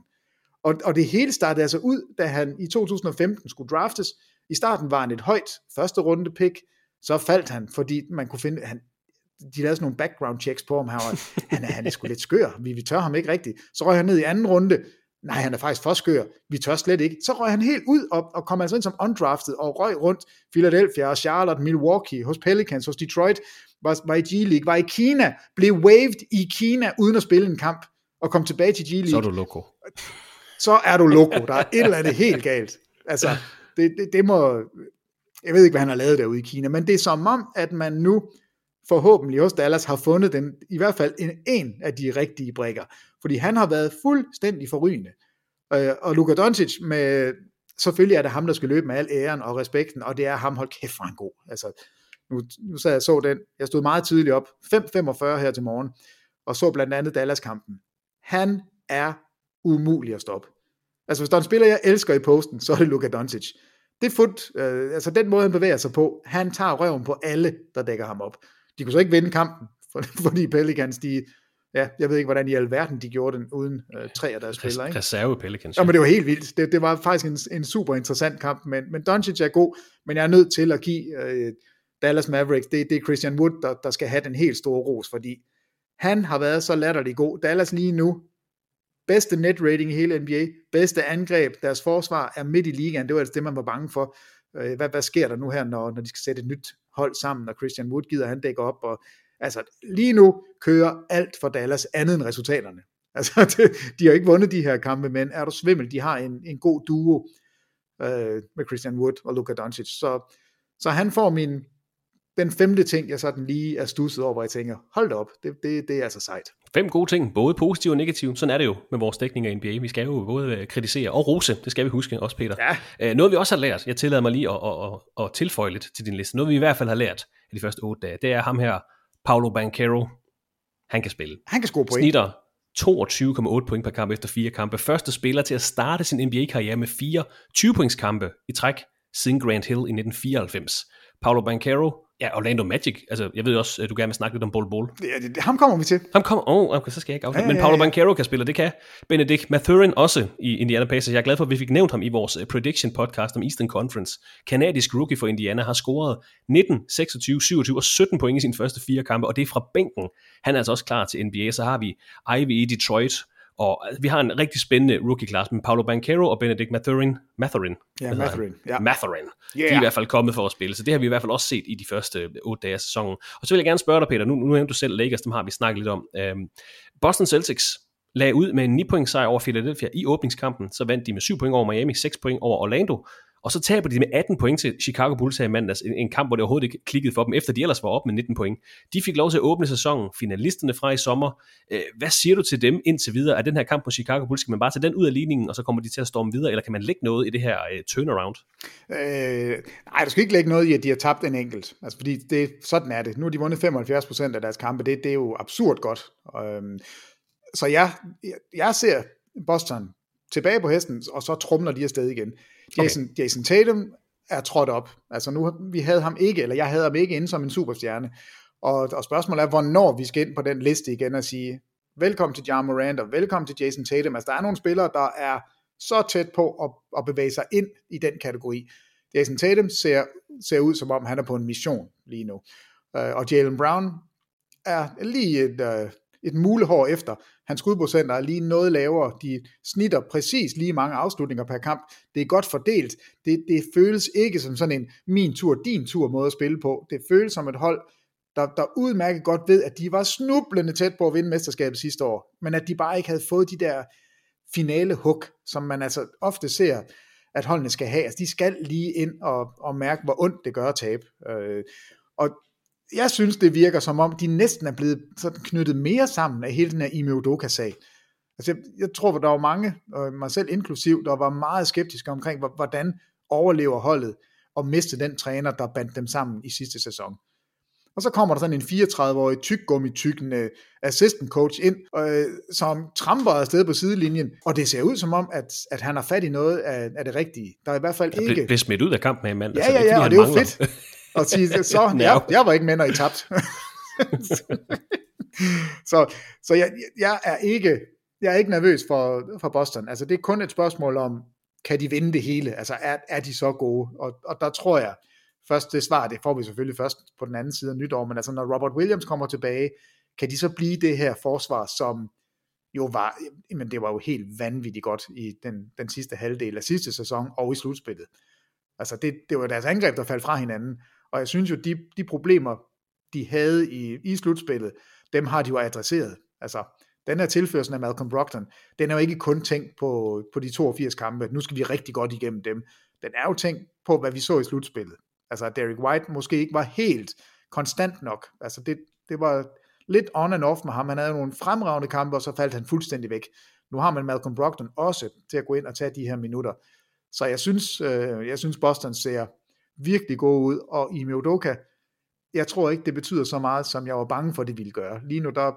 Og, og det hele startede altså ud, da han i to tusind og femten skulle draftes. I starten var han et højt første runde pick. Så faldt han, fordi man kunne finde... Han, de lavede sådan nogle background checks på ham her, og han er, han er sgu lidt skør, vi, vi tør ham ikke rigtigt. Så røg han ned i anden runde, nej, han er faktisk for skør, vi tør slet ikke. Så røg han helt ud og, og kom altså ind som undrafted, og røg rundt Philadelphia og Charlotte, Milwaukee, hos Pelicans, hos Detroit, var, var i G-League, var i Kina, blev waived i Kina, uden at spille en kamp, og kom tilbage til G-League. Så er du loko. Så er du loko, der er et eller andet helt galt. Altså, det, det, det må, jeg ved ikke, hvad han har lavet derude i Kina, men det er som om, at man nu, forhåbentlig hos Dallas, har fundet den, i hvert fald en, en af de rigtige brikker. Fordi han har været fuldstændig forrygende. Øh, og Luka Doncic, med, selvfølgelig er det ham, der skal løbe med al æren og respekten, og det er ham, hold kæft, for han god. Altså, nu, nu så jeg så den, jeg stod meget tidligt op, fem femogfyrre her til morgen, og så blandt andet Dallas-kampen. Han er umulig at stoppe. Altså, hvis der er en spiller, jeg elsker i posten, så er det Luka Doncic. Det fut, øh, altså den måde, han bevæger sig på, han tager røven på alle, der dækker ham op. De kunne så ikke vinde kampen, fordi Pelicans, de, ja, jeg ved ikke, hvordan i alverden de gjorde den, uden øh, tre af deres spillere. Ikke? Reserve Pelicans. Ja, men det var helt vildt. Det, det var faktisk en, en super interessant kamp, men, men Doncic er god, men jeg er nødt til at give øh, Dallas Mavericks, det, det er Christian Wood, der, der skal have den helt store ros, fordi han har været så latterlig god. Dallas lige nu, bedste net rating i hele N B A, bedste angreb, deres forsvar er midt i ligaen, det var altså det, man var bange for. Hvad, hvad sker der nu her, når, når de skal sætte et nyt hold sammen, og Christian Wood gider, han dækker op, og altså lige nu kører alt for Dallas andet end resultaterne. Altså, det, de har ikke vundet de her kampe, men er du svimmel, de har en, en god duo øh, med Christian Wood og Luka Doncic, så, så han får min, den femte ting, jeg sådan lige er stusset over, hvor jeg tænker, hold da op, det, det, det er altså sejt. Fem gode ting, både positive og negative. Sådan er det jo med vores dækning af N B A. Vi skal jo både kritisere og rose, det skal vi huske også, Peter. Ja. Noget vi også har lært, jeg tillader mig lige at, at, at, at tilføje lidt til din liste, noget vi i hvert fald har lært i de første otte dage, det er ham her, Paolo Banchero. Han kan spille. Han kan score point. Snitter toogtyve komma otte point per kamp efter fire kampe. Første spiller til at starte sin N B A-karriere med fire tyve-pointskampe i træk siden Grant Hill i nitten fireoghalvfems. Paolo Banchero, ja, Orlando Magic, altså jeg ved også, du gerne vil snakke lidt om Bol Bol. Ja, det, ham kommer vi til. Ham kommer, åh, oh, okay, så skal jeg ikke afslutte. Ja, ja, ja. Men Paolo Banchero kan spille, det kan Bennedict Mathurin også i Indiana Pacers. Jeg er glad for, at vi fik nævnt ham i vores prediction podcast om Eastern Conference. Kanadisk rookie for Indiana har scoret nitten, seksogtyve, syvogtyve og sytten point i sine første fire kampe, og det er fra bænken. Han er altså også klar til N B A, så har vi Ivy i Detroit, og vi har en rigtig spændende rookie-class med Paolo Banchero og Bennedict Mathurin. Mathurin. Ja, Mathurin. Ja. Mathurin. Yeah. De er i hvert fald kommet for at spille, så det har vi i hvert fald også set i de første otte dage af sæsonen. Og så vil jeg gerne spørge dig, Peter, nu, nu er du selv Lakers, dem har vi snakket lidt om. Øhm, Boston Celtics lagde ud med en ni-point sejr over Philadelphia i åbningskampen, så vandt de med syv point over Miami, seks point over Orlando, og så taber de med atten point til Chicago Bulls her i mandags, en, en kamp, hvor det overhovedet ikke klikkede for dem, efter de ellers var op med nitten point. De fik lov til at åbne sæsonen, finalisterne fra i sommer. Hvad siger du til dem indtil videre? Er den her kamp på Chicago Bulls, skal man bare tage den ud af ligningen, og så kommer de til at storme videre, eller kan man lægge noget i det her uh, turnaround? Øh, nej, du skal ikke lægge noget i, at de har tabt en enkelt. Altså, fordi det, sådan er det. Nu har de vundet femoghalvfjerds procent af deres kampe. Det, det er jo absurd godt. Øhm, så jeg, jeg, jeg ser Boston tilbage på hesten, og så trumler de afsted igen. Jason, okay. Jason Tatum er trådt op. Altså nu, vi havde ham ikke, eller jeg havde ham ikke inde som en superstjerne. Og, og spørgsmålet er, hvornår vi skal ind på den liste igen og sige, velkommen til Ja Morant, og velkommen til Jason Tatum. Altså der er nogle spillere, der er så tæt på at, at bevæge sig ind i den kategori. Jason Tatum ser, ser ud, som om han er på en mission lige nu. Og Jaylen Brown er lige et, et mulehår efter. Hans skudprocenter er lige noget lavere. De snitter præcis lige mange afslutninger per kamp. Det er godt fordelt. Det, det føles ikke som sådan en min tur, din tur måde at spille på. Det føles som et hold, der, der udmærket godt ved, at de var snublende tæt på at vinde mesterskabet sidste år, men at de bare ikke havde fået de der finale hook, som man altså ofte ser, at holdene skal have. Altså, de skal lige ind og, og mærke, hvor ondt det gør at tabe. Øh, og jeg synes, det virker som om, de næsten er blevet sådan knyttet mere sammen af hele den her Ime Udoka-sag. Altså, jeg, jeg tror, der var mange, og mig selv inklusiv, der var meget skeptiske omkring, hvordan overlever holdet og miste den træner, der bandt dem sammen i sidste sæson. Og så kommer der sådan en fireogtredive-årig tyggegummi-tykkende assistant coach ind, øh, som tramper afsted på sidelinjen, og det ser ud som om, at, at han har fat i noget af, af det rigtige. Der er i hvert fald der ikke... Der blev smidt ud af kampen af en mand. Ja, altså, ja, ja, og det er jo fedt. Og sige, så jeg, jeg var ikke med, når I tabte. så så jeg, jeg, er ikke, jeg er ikke nervøs for, for Boston. Altså, det er kun et spørgsmål om, kan de vinde det hele? Altså, er, er de så gode? Og, og der tror jeg, først det svar, det får vi selvfølgelig først på den anden side af nytår, men altså, når Robert Williams kommer tilbage, kan de så blive det her forsvar, som jo var, men det var jo helt vanvittigt godt i den, den sidste halvdel af sidste sæson og i slutspillet. Altså, det, det var deres angreb, der faldt fra hinanden. Og jeg synes jo, de, de problemer, de havde i, i slutspillet, dem har de jo adresseret. Altså, den her tilførsel af Malcolm Brogdon, den er jo ikke kun tænkt på, på de toogfirs kampe, nu skal vi rigtig godt igennem dem. Den er jo tænkt på, hvad vi så i slutspillet. Altså, Derek White måske ikke var helt konstant nok. Altså, det, det var lidt on and off med ham. Han havde nogle fremragende kampe, og så faldt han fuldstændig væk. Nu har man Malcolm Brogdon også til at gå ind og tage de her minutter. Så jeg synes, øh, jeg synes Boston ser virkelig god ud, og Ime Udoka, jeg tror ikke, det betyder så meget, som jeg var bange for, det ville gøre. Lige nu, der,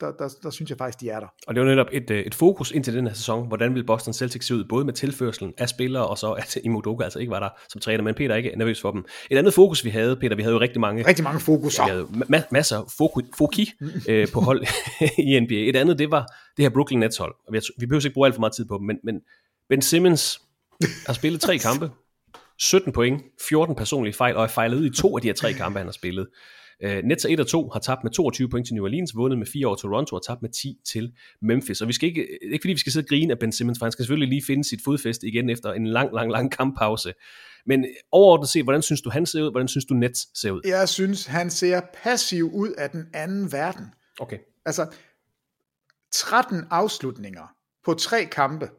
der, der, der synes jeg faktisk, de er der. Og det var netop et, et fokus indtil den her sæson, hvordan vil Boston Celtics se ud, både med tilførselen af spillere, og så at Ime Udoka altså ikke var der som træner, men Peter er ikke nervøs for dem. Et andet fokus, vi havde, Peter, vi havde jo rigtig mange... Rigtig mange fokuser. Vi havde ma- masser af foku- foki øh, på hold i N B A. Et andet, det var det her Brooklyn Nets hold. Vi behøver ikke bruge alt for meget tid på dem, men, men Ben Simmons... har spillet tre kampe, sytten point, fjorten personlige fejl, og er fejlet ud i to af de her tre kampe, han har spillet. Uh, Nets er et og to, har tabt med toogtyve point til New Orleans, vundet med fire over Toronto og tabt med ti til Memphis. Og vi skal ikke, ikke fordi vi skal sidde og grine af Ben Simmons, for han skal selvfølgelig lige finde sit fodfæste igen efter en lang, lang, lang kamppause. Men overordnet set, hvordan synes du, han ser ud? Hvordan synes du, Nets ser ud? Jeg synes, han ser passiv ud af den anden verden. Okay. Altså, tretten afslutninger på tre kampe.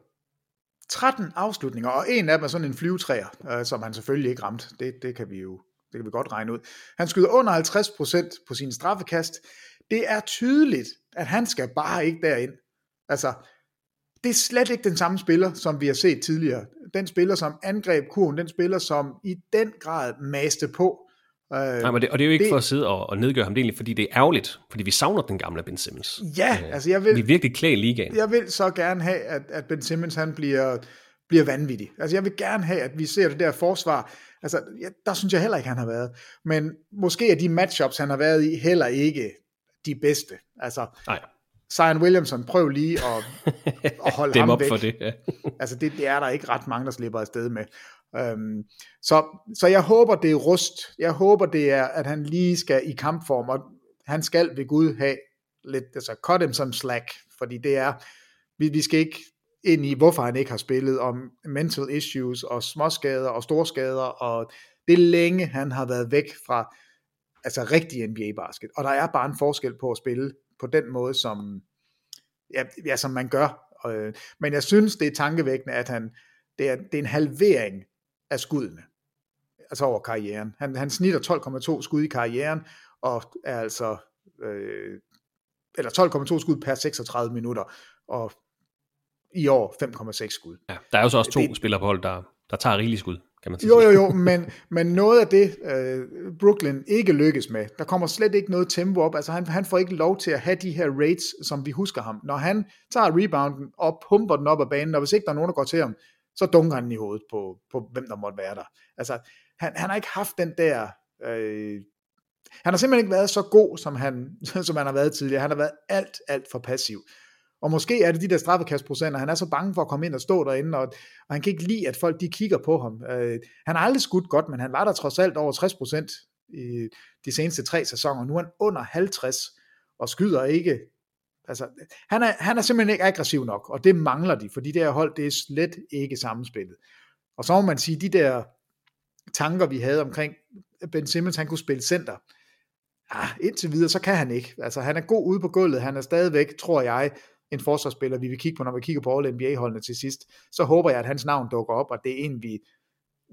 tretten afslutninger, og en af dem er sådan en flyvetræer, øh, som han selvfølgelig ikke ramte. Det, det kan vi jo det kan vi godt regne ud. Han skyder under halvtreds procent på sin straffekast. Det er tydeligt, at han skal bare ikke derind. Altså, det er slet ikke den samme spiller, som vi har set tidligere. Den spiller, som angreb kurven, den spiller, som i den grad maste på. Øh, Nej, men det, og det er jo ikke det, for at sidde og, og nedgøre ham, det egentlig, fordi det er ærgerligt, fordi vi savner den gamle Ben Simmons. Ja, øh, altså jeg vil... Vi er virkelig klæde i ligaen. Jeg vil så gerne have, at, at Ben Simmons, han bliver, bliver vanvittig. Altså jeg vil gerne have, at vi ser det der forsvar. Altså, ja, der synes jeg heller ikke, han har været. Men måske er de matchups, han har været i, heller ikke de bedste. Altså, nej. Zion Williamson, prøv lige at, at holde ham op væk. For det, ja. Altså, det, det er der ikke ret mange, der slipper afsted med. Øhm, så, så jeg håber, det er rust. Jeg håber, det er, at han lige skal i kampform, og han skal ved Gud have lidt, altså, cut him some slack, fordi det er, vi, vi skal ikke ind i, hvorfor han ikke har spillet, om mental issues, og småskader, og storskader, og det længe, han har været væk fra, altså, rigtig N B A-basket, og der er bare en forskel på at spille på den måde, som, ja, ja, som man gør. Men jeg synes, det er tankevækkende, at han, det er, det er en halvering af skuddene, altså over karrieren. Han, han snitter tolv komma to skud i karrieren, og er altså, øh, eller tolv komma to skud per seksogtredive minutter, og i år fem komma seks skud. Ja, der er jo så også to det, spillere på hold, der, der tager rigelige skud, kan man sige. Jo, jo, jo, men, men noget af det, øh, Brooklyn ikke lykkes med, der kommer slet ikke noget tempo op, altså han, han får ikke lov til at have de her rates, som vi husker ham. Når han tager rebounden og pumper den op ad banen, og hvis ikke der er nogen, der går til ham, så dunker han i hovedet på, på hvem der måtte være der. Altså, han, han har ikke haft den der... Øh, han har simpelthen ikke været så god, som han, som han har været tidligere. Han har været alt, alt for passiv. Og måske er det de der straffekastprocenter, han er så bange for at komme ind og stå derinde, og, og han kan ikke lide, at folk de kigger på ham. Øh, han har aldrig skudt godt, men han var der trods alt over tres procent i de seneste tre sæsoner. Nu er han under halvtreds og skyder ikke. Altså, han er, han er simpelthen ikke aggressiv nok, og det mangler de, fordi det her hold, det er slet ikke sammenspillet. Og så må man sige, de der tanker, vi havde omkring Ben Simmons, han kunne spille center. Ah, indtil videre, så kan han ikke. Altså, han er god ude på gulvet, han er stadigvæk, tror jeg, en forsvarsspiller, vi vil kigge på, når vi kigger på alle N B A-holdene til sidst. Så håber jeg, at hans navn dukker op, og det er en, vi,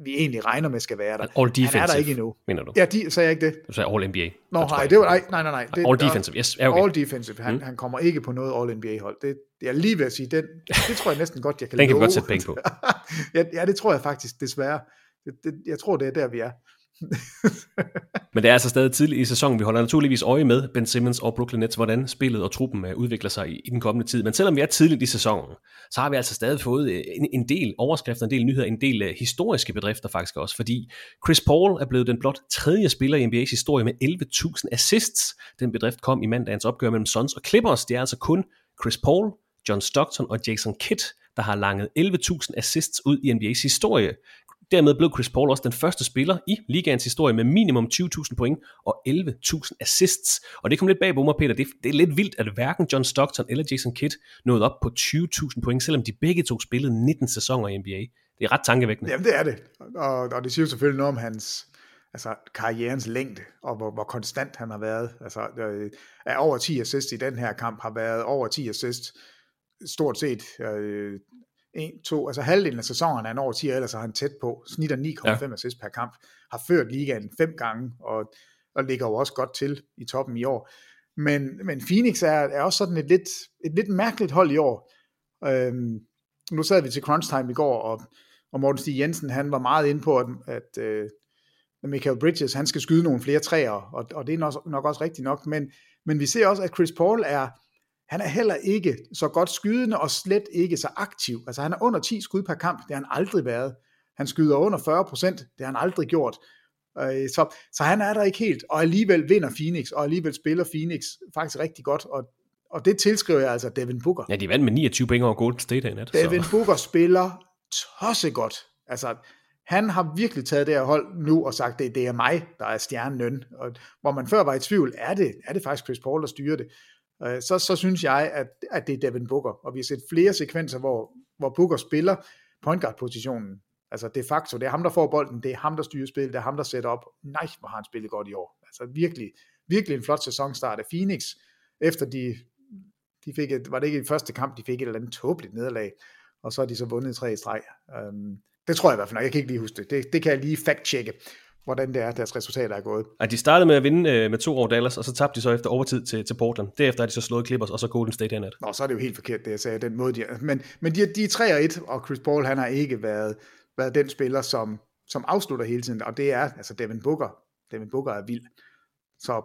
vi egentlig regner med skal være der. All defensive, han er der ikke endnu. Mener du? Ja, de, sagde jeg ikke det? Du sagde all N B A. Nå, nej, det var, nej, nej, nej. Det, all defensive, yes. Okay. All defensive, han, mm. han kommer ikke på noget all N B A-hold. Det, jeg lige ved at sige, den, det tror jeg næsten godt, jeg kan lide. Den kan vi godt sætte penge på. ja, ja, det tror jeg faktisk, desværre. Det, det, jeg tror, det er der, vi er. Men det er altså stadig tidligt i sæsonen. Vi holder naturligvis øje med Ben Simmons og Brooklyn Nets, hvordan spillet og truppen udvikler sig i, i den kommende tid. Men selvom vi er tidligt i sæsonen, så har vi altså stadig fået en, en del overskrifter, en del nyheder, en del uh, historiske bedrifter faktisk også, fordi Chris Paul er blevet den blot tredje spiller i N B A's historie med elleve tusind assists. Den bedrift kom i mandagens opgør mellem Suns og Clippers. Det er altså kun Chris Paul, John Stockton og Jason Kidd, der har langet elleve tusind assists ud i N B A's historie. Dermed blev Chris Paul også den første spiller i ligaens historie med minimum tyve tusind point og elleve tusind assists. Og det kom lidt bag på mig, Peter. Det, det er lidt vildt, at hverken John Stockton eller Jason Kidd nåede op på tyve tusind point, selvom de begge to spillede nitten sæsoner i N B A. Det er ret tankevækkende. Jamen det er det. Og, og det siger jo selvfølgelig noget om hans altså, karrierens længde, og hvor, hvor konstant han har været. Altså, er over ti assists i den her kamp, har været over ti assists stort set... Øh, en, to, altså halvdelen af sæsonen er han over ti, ellers er han tæt på, snitter ni komma fem ja. Assists per kamp, har ført ligaen fem gange, og, og ligger jo også godt til i toppen i år. Men, men Phoenix er, er også sådan et lidt, et lidt mærkeligt hold i år. Øhm, nu sad vi til crunch time i går, og, og Morten Stig Jensen, han var meget inde på, at, at øh, Michael Bridges, han skal skyde nogle flere træer, og, og det er nok, nok også rigtigt nok, men, men vi ser også, at Chris Paul er han er heller ikke så godt skydende og slet ikke så aktiv. Altså han er under ti skud per kamp, det har han aldrig været. Han skyder under fyrre procent, det har han aldrig gjort. Så, så han er der ikke helt, og alligevel vinder Phoenix, og alligevel spiller Phoenix faktisk rigtig godt, og, og det tilskriver jeg altså Devin Booker. Ja, de vandt med niogtyve point over Golden State i nat. Devin Booker spiller tossegodt. Altså Han har virkelig taget det her hold nu og sagt, det, det er mig, der er stjernen. Og hvor man før var i tvivl, er det, er det faktisk Chris Paul, der styrer det? Så, så synes jeg, at, at det er Devin Booker. Og vi har set flere sekvenser, hvor, hvor Booker spiller point guard-positionen. Altså de facto, det er ham, der får bolden, det er ham, der styrer spillet, det er ham, der sætter op. Nej, hvor har han spillet godt i år. Altså virkelig, virkelig en flot sæsonstart af Phoenix, efter de, de fik et, var det ikke i første kamp, de fik et eller andet tåbeligt nederlag, og så har de så vundet tre i streg. Um, det tror jeg i hvert fald nok, jeg kan ikke lige huske det. Det, det kan jeg lige fact-checke, hvordan det er, deres resultater er gået. Ja, de startede med at vinde øh, med to over Dallas, og så tabte de så efter overtid til, til Portland. Derefter har de så slået Clippers, og så Golden State hernat. Nå, så er det jo helt forkert, det jeg sagde, den måde de er. Men, men de, de er tre og et, og Chris Paul, han har ikke været, været den spiller, som, som afslutter hele tiden, og det er altså Devin Booker. Devin Booker er vild. Så,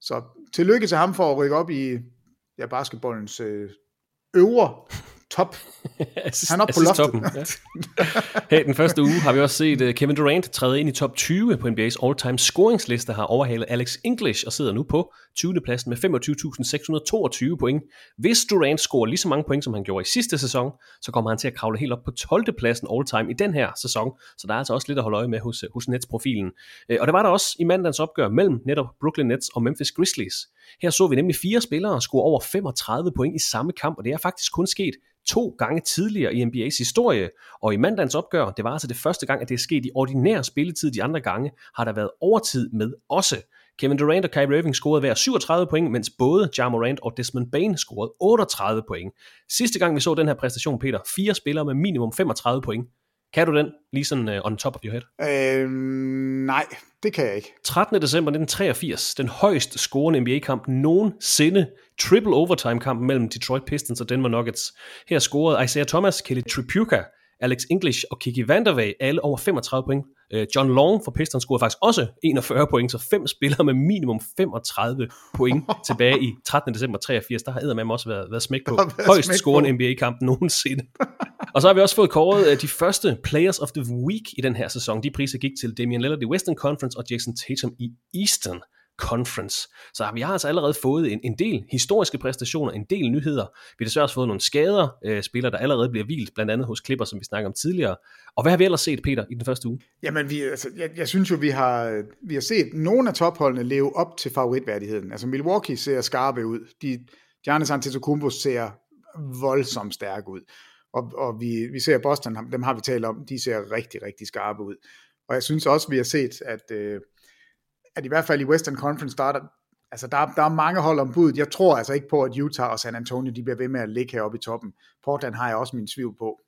så tillykke til ham for at rykke op i ja, basketballens øh, øvre top. Han er oppe på loftet. Her den første uge har vi også set Kevin Durant træde ind i top tyve på N B A's all-time scoringsliste, har overhalet Alex English og sidder nu på tyvende pladsen med femogtyve tusind seks hundrede og toogtyve point. Hvis Durant scorer lige så mange point, som han gjorde i sidste sæson, så kommer han til at kravle helt op på tolvte pladsen all-time i den her sæson, så der er altså også lidt at holde øje med hos, hos Nets-profilen. Og det var der også i mandagens opgør mellem netop Brooklyn Nets og Memphis Grizzlies. Her så vi nemlig fire spillere score over femogtredive point i samme kamp, og det er faktisk kun sket to gange tidligere i N B A's historie, og i mandagens opgør, det var altså det første gang, at det er sket i ordinær spilletid. De andre gange har der været overtid med også. Kevin Durant og Kyrie Irving scorede hver syvogtredive point, mens både Ja Morant og Desmond Bane scorede otteogtredive point. Sidste gang vi så den her præstation, Peter, fire spillere med minimum femogtredive point. Kan du den lige sådan uh, on top of your head? Øh, nej, det kan jeg ikke. trettende december nitten treogfirs, den højst scorende N B A-kamp nogensinde. Triple overtime-kampen mellem Detroit Pistons og Denver Nuggets. Her scorede Isaiah Thomas, Kelly Tripucka, Alex English og Kiki Vandeweghe alle over femogtredive point. John Long for Pistons scorede faktisk også enogfyrre point, så fem spillere med minimum femogtredive point tilbage i trettende december treogfirs. Der har eddermame også været, været smæk på. Højst scorende N B A-kamp nogensinde. Og så har vi også fået kåret de første Players of the Week i den her sæson. De priser gik til Damien Lillard i Western Conference og Jason Tatum i Eastern Conference. Så vi har altså allerede fået en, en del historiske præstationer, en del nyheder. Vi har desværre også fået nogle skader, øh, spillere, der allerede bliver hvilt, blandt andet hos Clippers, som vi snakkede om tidligere. Og hvad har vi ellers set, Peter, i den første uge? Jamen, vi, altså, jeg, jeg synes jo, vi har, vi har set nogle af topholdene leve op til favoritværdigheden. Altså, Milwaukee ser skarpe ud. De, Giannis Antetokounmpo ser voldsomt stærke ud. Og, og vi, vi ser Boston, dem har vi talt om, de ser rigtig, rigtig skarpe ud. Og jeg synes også, vi har set, at øh, at i hvert fald i Western Conference, der er, altså der, der er mange hold om budet. Jeg tror altså ikke på, at Utah og San Antonio, de bliver ved med at ligge heroppe i toppen. Portland har jeg også min tvivl på.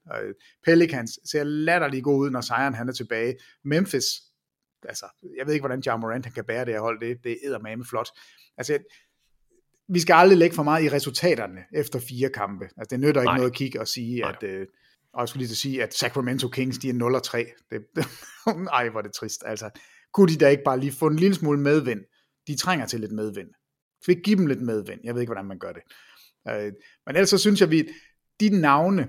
Pelicans ser latterligt god ud, når sejren han er tilbage. Memphis, altså, jeg ved ikke, hvordan Ja Morant han kan bære det her hold. Det, det er eddermame flot. Altså, jeg, vi skal aldrig lægge for meget i resultaterne efter fire kampe. Altså, det nytter ikke Nej. noget at kigge og sige, Nej. at... Øh, og jeg skulle lige sige, at Sacramento Kings, de er nul og tre. Det, ej, hvor er det trist, altså. Kunne de da ikke bare lige få en lille smule medvind? De trænger til lidt medvind. Så vi give dem lidt medvind. Jeg ved ikke, hvordan man gør det. Øh, men ellers så synes jeg, at de navne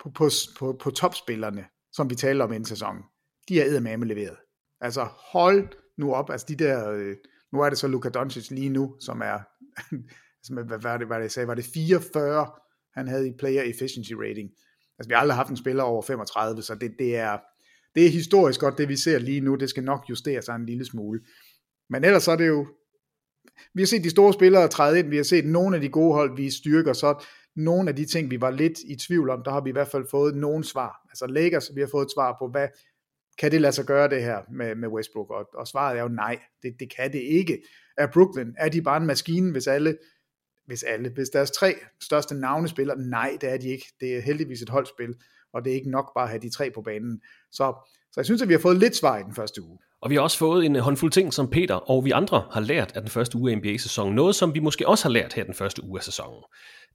på, på, på, på topspillerne, som vi taler om inden sæsonen, de er eddermame leveret. Altså hold nu op. Altså de der, øh, nu er det så Luka Doncic lige nu, som er, som er hvad, hvad, det, hvad det, jeg sagde, var det fireogfyrre, han havde i player efficiency rating. Altså vi har aldrig haft en spiller over femogtredive, så det, det er... Det er historisk godt, det vi ser lige nu. Det skal nok justere sig en lille smule. Men ellers så er det jo... Vi har set de store spillere træde ind. Vi har set nogle af de gode hold, vi styrker. Så nogle af de ting, vi var lidt i tvivl om, der har vi i hvert fald fået nogle svar. Altså Lakers, vi har fået et svar på, hvad kan det lade sig gøre det her med, med Westbrook? Og, og svaret er jo nej. Det, det kan det ikke. Er Brooklyn, er de bare en maskine, hvis alle... Hvis alle. Hvis deres tre største navnespillere, nej, det er de ikke. Det er heldigvis et holdspil. Og det er ikke nok bare at have de tre på banen. Så, så jeg synes, at vi har fået lidt svar i den første uge. Og vi har også fået en håndfuld ting, som Peter og vi andre har lært af den første uge af N B A-sæsonen. Noget, som vi måske også har lært her den første uge af sæsonen.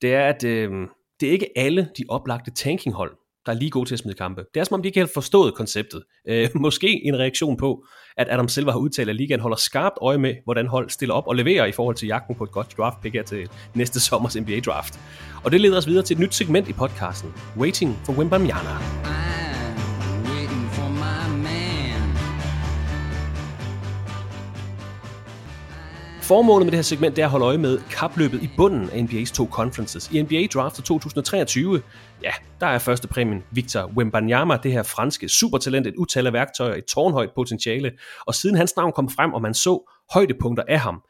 Det er, at øh, det er ikke alle de oplagte tankinghold, der er lige gode til at smide kampe. Det er som om, de ikke helt forstået konceptet. Øh, måske en reaktion på, at Adam Silver har udtalt, at ligaen holder skarpt øje med, hvordan hold stiller op og leverer i forhold til jagten på et godt draftpick her til næste sommers N B A-draft. Og det leder os videre til et nyt segment i podcasten, Waiting for Wembanyama. Formålet med det her segment er at holde øje med kapløbet i bunden af N B A's to conferences. I N B A Draftet to tusind treogtyve, ja, der er første præmien Victor Wembanyama, det her franske supertalent, et utal af værktøjer, et tårnhøjt potentiale. Og siden hans navn kom frem, og man så højdepunkter af ham,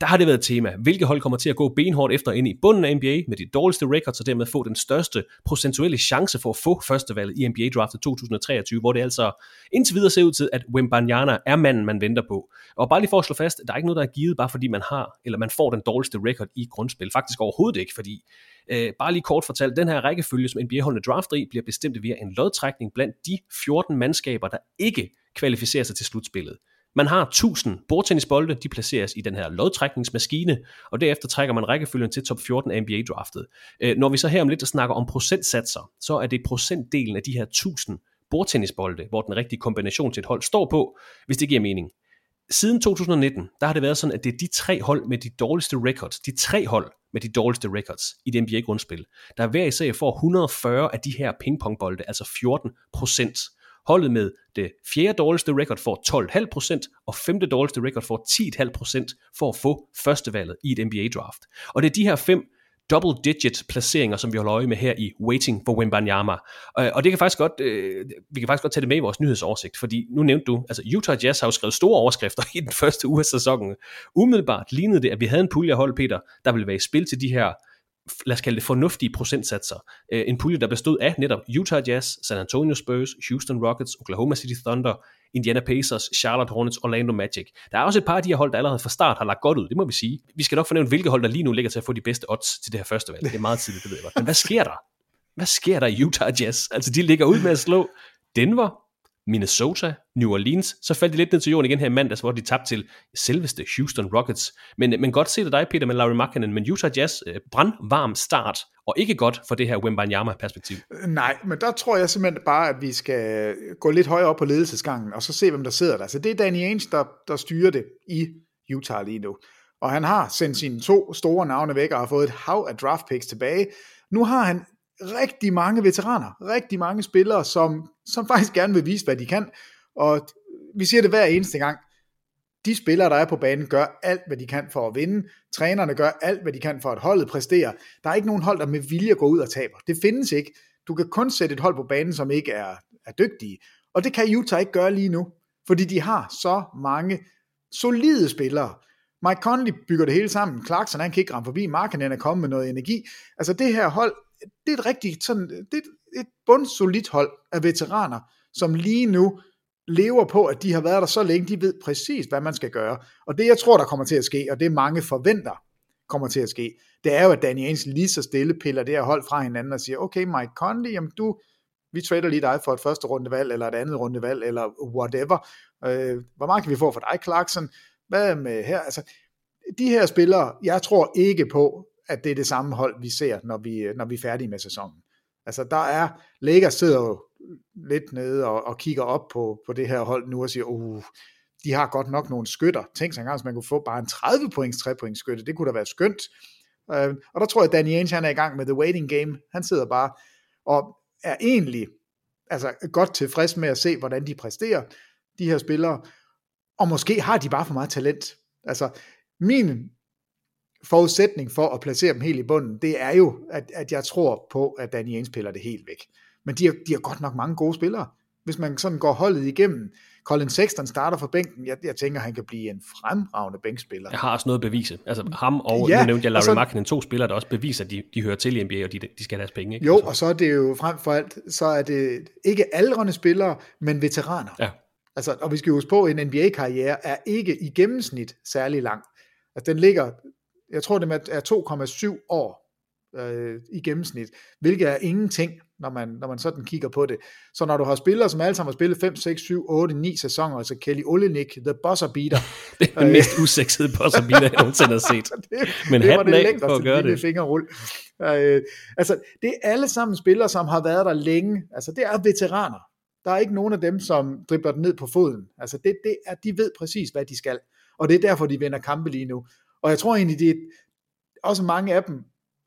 der har det været et tema. Hvilke hold kommer til at gå benhårdt efter ind i bunden af N B A med de dårligste records og dermed få den største procentuelle chance for at få førstevalget i N B A-draftet to tusind treogtyve, hvor det altså indtil videre ser ud til, at Wembanyama er manden, man venter på. Og bare lige for at slå fast, der er ikke noget, der er givet, bare fordi man har, eller man får den dårligste record i grundspil. Faktisk overhovedet ikke, fordi øh, bare lige kort fortalt, den her rækkefølge, som N B A-holdene drafter i, bliver bestemt via en lodtrækning blandt de fjorten mandskaber, der ikke kvalificerer sig til slutspillet. Man har tusind bordtennisbolde, de placeres i den her lodtrækningsmaskine, og derefter trækker man rækkefølgen til top fjorten af N B A-draftet. Når vi så her om lidt snakker om procentsatser, så er det procentdelen af de her tusind bordtennisbolde, hvor den rigtige kombination til et hold står på, hvis det giver mening. Siden to tusind nitten, der har det været sådan, at det er de tre hold med de dårligste records, de tre hold med de dårligste records i det N B A-grundspil, der hver især får et hundrede og fyrre af de her pingpongbolde, altså fjorten procent. Holdet med det fjerde dårligste record får tolv komma fem procent, og femte dårligste record får ti komma fem procent for at få førstevalget i et N B A-draft. Og det er de her fem double-digit placeringer, som vi holder øje med her i Waiting for Wembanyama. Og det kan faktisk godt, øh, vi kan faktisk godt tage det med i vores nyhedsoversigt, fordi nu nævnte du, altså Utah Jazz har jo skrevet store overskrifter i den første uge af sæsonen. Umiddelbart lignede det, at vi havde en pulje af hold, Peter, der ville være i spil til de her, lad os kalde det fornuftige procentsatser. En pulje, der bestod af netop Utah Jazz, San Antonio Spurs, Houston Rockets, Oklahoma City Thunder, Indiana Pacers, Charlotte Hornets, Orlando Magic. Der er også et par af de her hold, der allerede fra start har lagt godt ud, det må vi sige. Vi skal nok fornævne, hvilke hold, der lige nu ligger til at få de bedste odds til det her første valg. Det er meget tidligt, det ved jeg godt. Men hvad sker der? Hvad sker der i Utah Jazz? Altså, de ligger ud med at slå Denver, Minnesota, New Orleans, så faldt de lidt ned til jorden igen her i mandags, hvor de tabte til selveste Houston Rockets. Men, men godt set af dig, Peter, med Larry Markkanen, men Utah Jazz, øh, brandvarm start, og ikke godt for det her Wembanyama-perspektiv. Nej, men der tror jeg simpelthen bare, at vi skal gå lidt højere op på ledelsesgangen, og så se, hvem der sidder der. Så det er Danny Ainge, der, der styrer det i Utah lige nu. Og han har sendt sine to store navne væk, og har fået et hav af draft picks tilbage. Nu har han rigtig mange veteraner, rigtig mange spillere, som, som faktisk gerne vil vise, hvad de kan, og vi siger det hver eneste gang, de spillere, der er på banen, gør alt, hvad de kan for at vinde, trænerne gør alt, hvad de kan for at holdet præsterer, der er ikke nogen hold, der med vilje går ud og taber, det findes ikke, du kan kun sætte et hold på banen, som ikke er, er dygtige, og det kan Utah ikke gøre lige nu, fordi de har så mange solide spillere. Mike Conley bygger det hele sammen, Clarkson, han kan ikke ramme forbi, Markkanen er kommet med noget energi, altså det her hold, det er et rigtigt, sådan, det er et bundsolidt hold af veteraner, som lige nu lever på, at de har været der så længe, de ved præcis, hvad man skal gøre. Og det, jeg tror, der kommer til at ske, og det mange forventer kommer til at ske, det er jo, at Danny Ainge lige så stille piller det her hold fra hinanden og siger, okay, Mike Conley, jamen du, vi trader lige dig for et første rundevalg, eller et andet rundevalg, eller whatever. Øh, hvor meget kan vi få for dig, Clarkson? Hvad med her? Altså, de her spillere, jeg tror ikke på, at det er det samme hold, vi ser, når vi, når vi er færdige med sæsonen. Altså, der er, Lakers sidder jo lidt nede og, og kigger op på, på det her hold nu og siger, uh, de har godt nok nogle skytter. Tænk sig engang, hvis man kunne få bare en tredive points, tre points skytte, det kunne da være skønt. Øh, og der tror jeg, at Danny Ainge, han er i gang med the waiting game. Han sidder bare og er egentlig altså, godt tilfreds med at se, hvordan de præsterer, de her spillere. Og måske har de bare for meget talent. Altså, min forudsætning for at placere dem helt i bunden, det er jo, at, at jeg tror på, at Danny Ainge piller det helt væk. Men de har, de har godt nok mange gode spillere. Hvis man sådan går holdet igennem, Colin Sexton starter for bænken, jeg, jeg tænker, han kan blive en fremragende bænkspiller. Jeg har også noget at bevise. Altså ham og, ja, nu nævnte jeg Larry Markkanen, to spillere, der også beviser, at de, de hører til i N B A, og de, de skal have deres penge. Ikke? Jo, og så er det jo frem for alt, så er det ikke aldrende spillere, men veteraner. Ja. Altså, og vi skal huske på, en N B A-karriere er ikke i gennemsnit særlig lang. Altså, den ligger, jeg tror, det er to komma syv år øh, i gennemsnit, hvilket er ingenting, når man, når man sådan kigger på det. Så når du har spillere, som alle sammen har spillet fem, seks, syv, otte, ni sæsoner, altså Kelly Olynyk, the buzzer beater. Det er den øh, mest usexede buzzer beater, jeg nogensinde har set. det, Men det var det lækkerste, at gøre det. Fingerrull. Øh, altså, det er alle sammen spillere, som har været der længe. Altså, det er veteraner. Der er ikke nogen af dem, som dribler den ned på foden. Altså, det, det er, de ved præcis, hvad de skal. Og det er derfor, de vinder kampe lige nu. Og jeg tror egentlig, det er, også mange af dem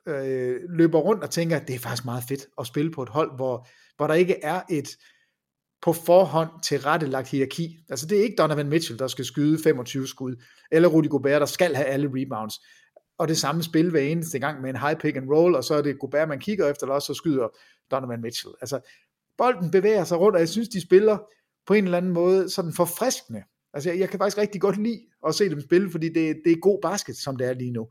øh, løber rundt og tænker, at det er faktisk meget fedt at spille på et hold, hvor, hvor der ikke er et på forhånd tilrettelagt hierarki. Altså det er ikke Donovan Mitchell, der skal skyde femogtyve skud, eller Rudy Gobert, der skal have alle rebounds. Og det samme spil hver eneste gang med en high pick and roll, og så er det Gobert, man kigger efter, eller også så skyder Donovan Mitchell. Altså bolden bevæger sig rundt, og jeg synes, de spiller på en eller anden måde sådan forfriskende. Altså jeg, jeg kan faktisk rigtig godt lide at se dem spille, fordi det, det er god basket, som det er lige nu.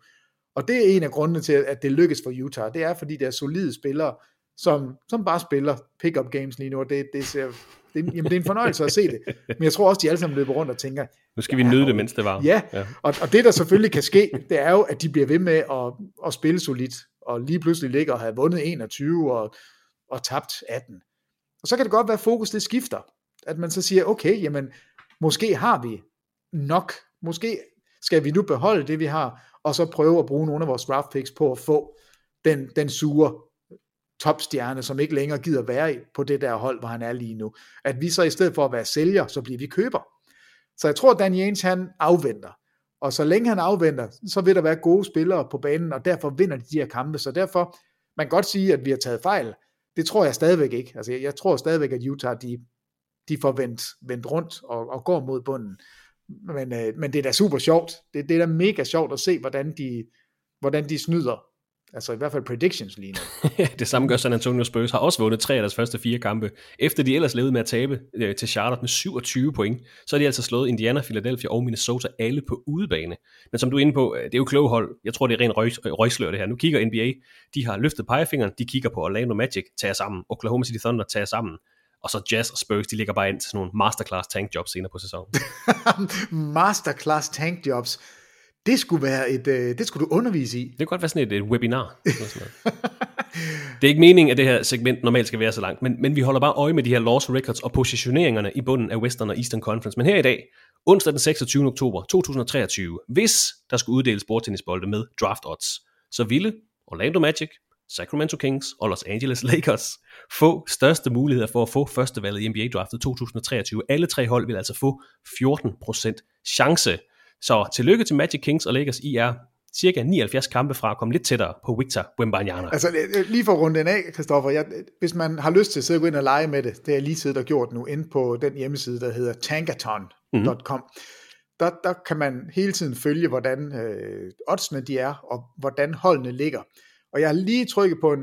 Og det er en af grundene til, at det lykkes for Utah. Det er, fordi der er solide spillere, som, som bare spiller pick-up games lige nu, og det, det, ser, det, jamen, det er en fornøjelse at se det. Men jeg tror også, de alle sammen løber rundt og tænker, nu skal vi ja, nyde det, mens det var. Ja, ja. Og, og det der selvfølgelig kan ske, det er jo, at de bliver ved med at, at spille solidt, og lige pludselig ligger og have vundet enogtyve og, og tabt atten. Og så kan det godt være, at fokus det skifter. At man så siger, okay, jamen, måske har vi nok, måske skal vi nu beholde det, vi har, og så prøve at bruge nogle af vores draft picks på at få den, den sure topstjerne, som ikke længere gider være i på det der hold, hvor han er lige nu. At vi så i stedet for at være sælger, så bliver vi køber. Så jeg tror, at Dan James, han afventer. Og så længe han afventer, så vil der være gode spillere på banen, og derfor vinder de de her kampe. Så derfor, man kan godt sige, at vi har taget fejl. Det tror jeg stadigvæk ikke. Altså, jeg tror stadigvæk, at Utah, de, de får vendt, vendt rundt og, og går mod bunden. Men, øh, men det er da super sjovt. Det, det er da mega sjovt at se, hvordan de, hvordan de snyder. Altså i hvert fald predictions lige nu. Det samme gør San Antonio Spurs, har også vundet tre af deres første fire kampe. Efter de ellers levede med at tabe øh, til Charlotte med syvogtyve point, så har de altså slået Indiana, Philadelphia og Minnesota alle på udebane. Men som du er inde på, det er jo kloge hold. Jeg tror, det er ren røg, røgslør det her. Nu kigger N B A, de har løftet pegefingeren, de kigger på Orlando Magic, tager sammen. Oklahoma City Thunder, tager sammen. Og så Jazz og Spurs, de ligger bare ind til sådan nogle masterclass tankjobs senere på sæsonen. Masterclass tankjobs. Det skulle være et, øh, det skulle du undervise i. Det kunne godt være sådan et, et webinar. Sådan det er ikke meningen, at det her segment normalt skal være så langt, men, men vi holder bare øje med de her loss records og positioneringerne i bunden af Western og Eastern Conference. Men her i dag, onsdag den seksogtyvende oktober to tusind treogtyve, hvis der skulle uddeles bordtennisbolde med draft odds, så ville Orlando Magic, Sacramento Kings og Los Angeles Lakers få største muligheder for at få førstevalget i N B A-draftet to tusind treogtyve. Alle tre hold vil altså få fjorten procent chance. Så tillykke til Magic, Kings og Lakers. I er cirka nioghalvfjerds kampe fra at komme lidt tættere på Victor Wembanyama. Altså lige for at runde den af, Christoffer. Jeg, hvis man har lyst til, så gå ind og lege med det. Det har jeg lige siddet og gjort nu inde på den hjemmeside, der hedder tankathon punktum com. Mm-hmm. Der, der kan man hele tiden følge, hvordan øh, oddsene de er, og hvordan holdene ligger. Og jeg har lige trykket på en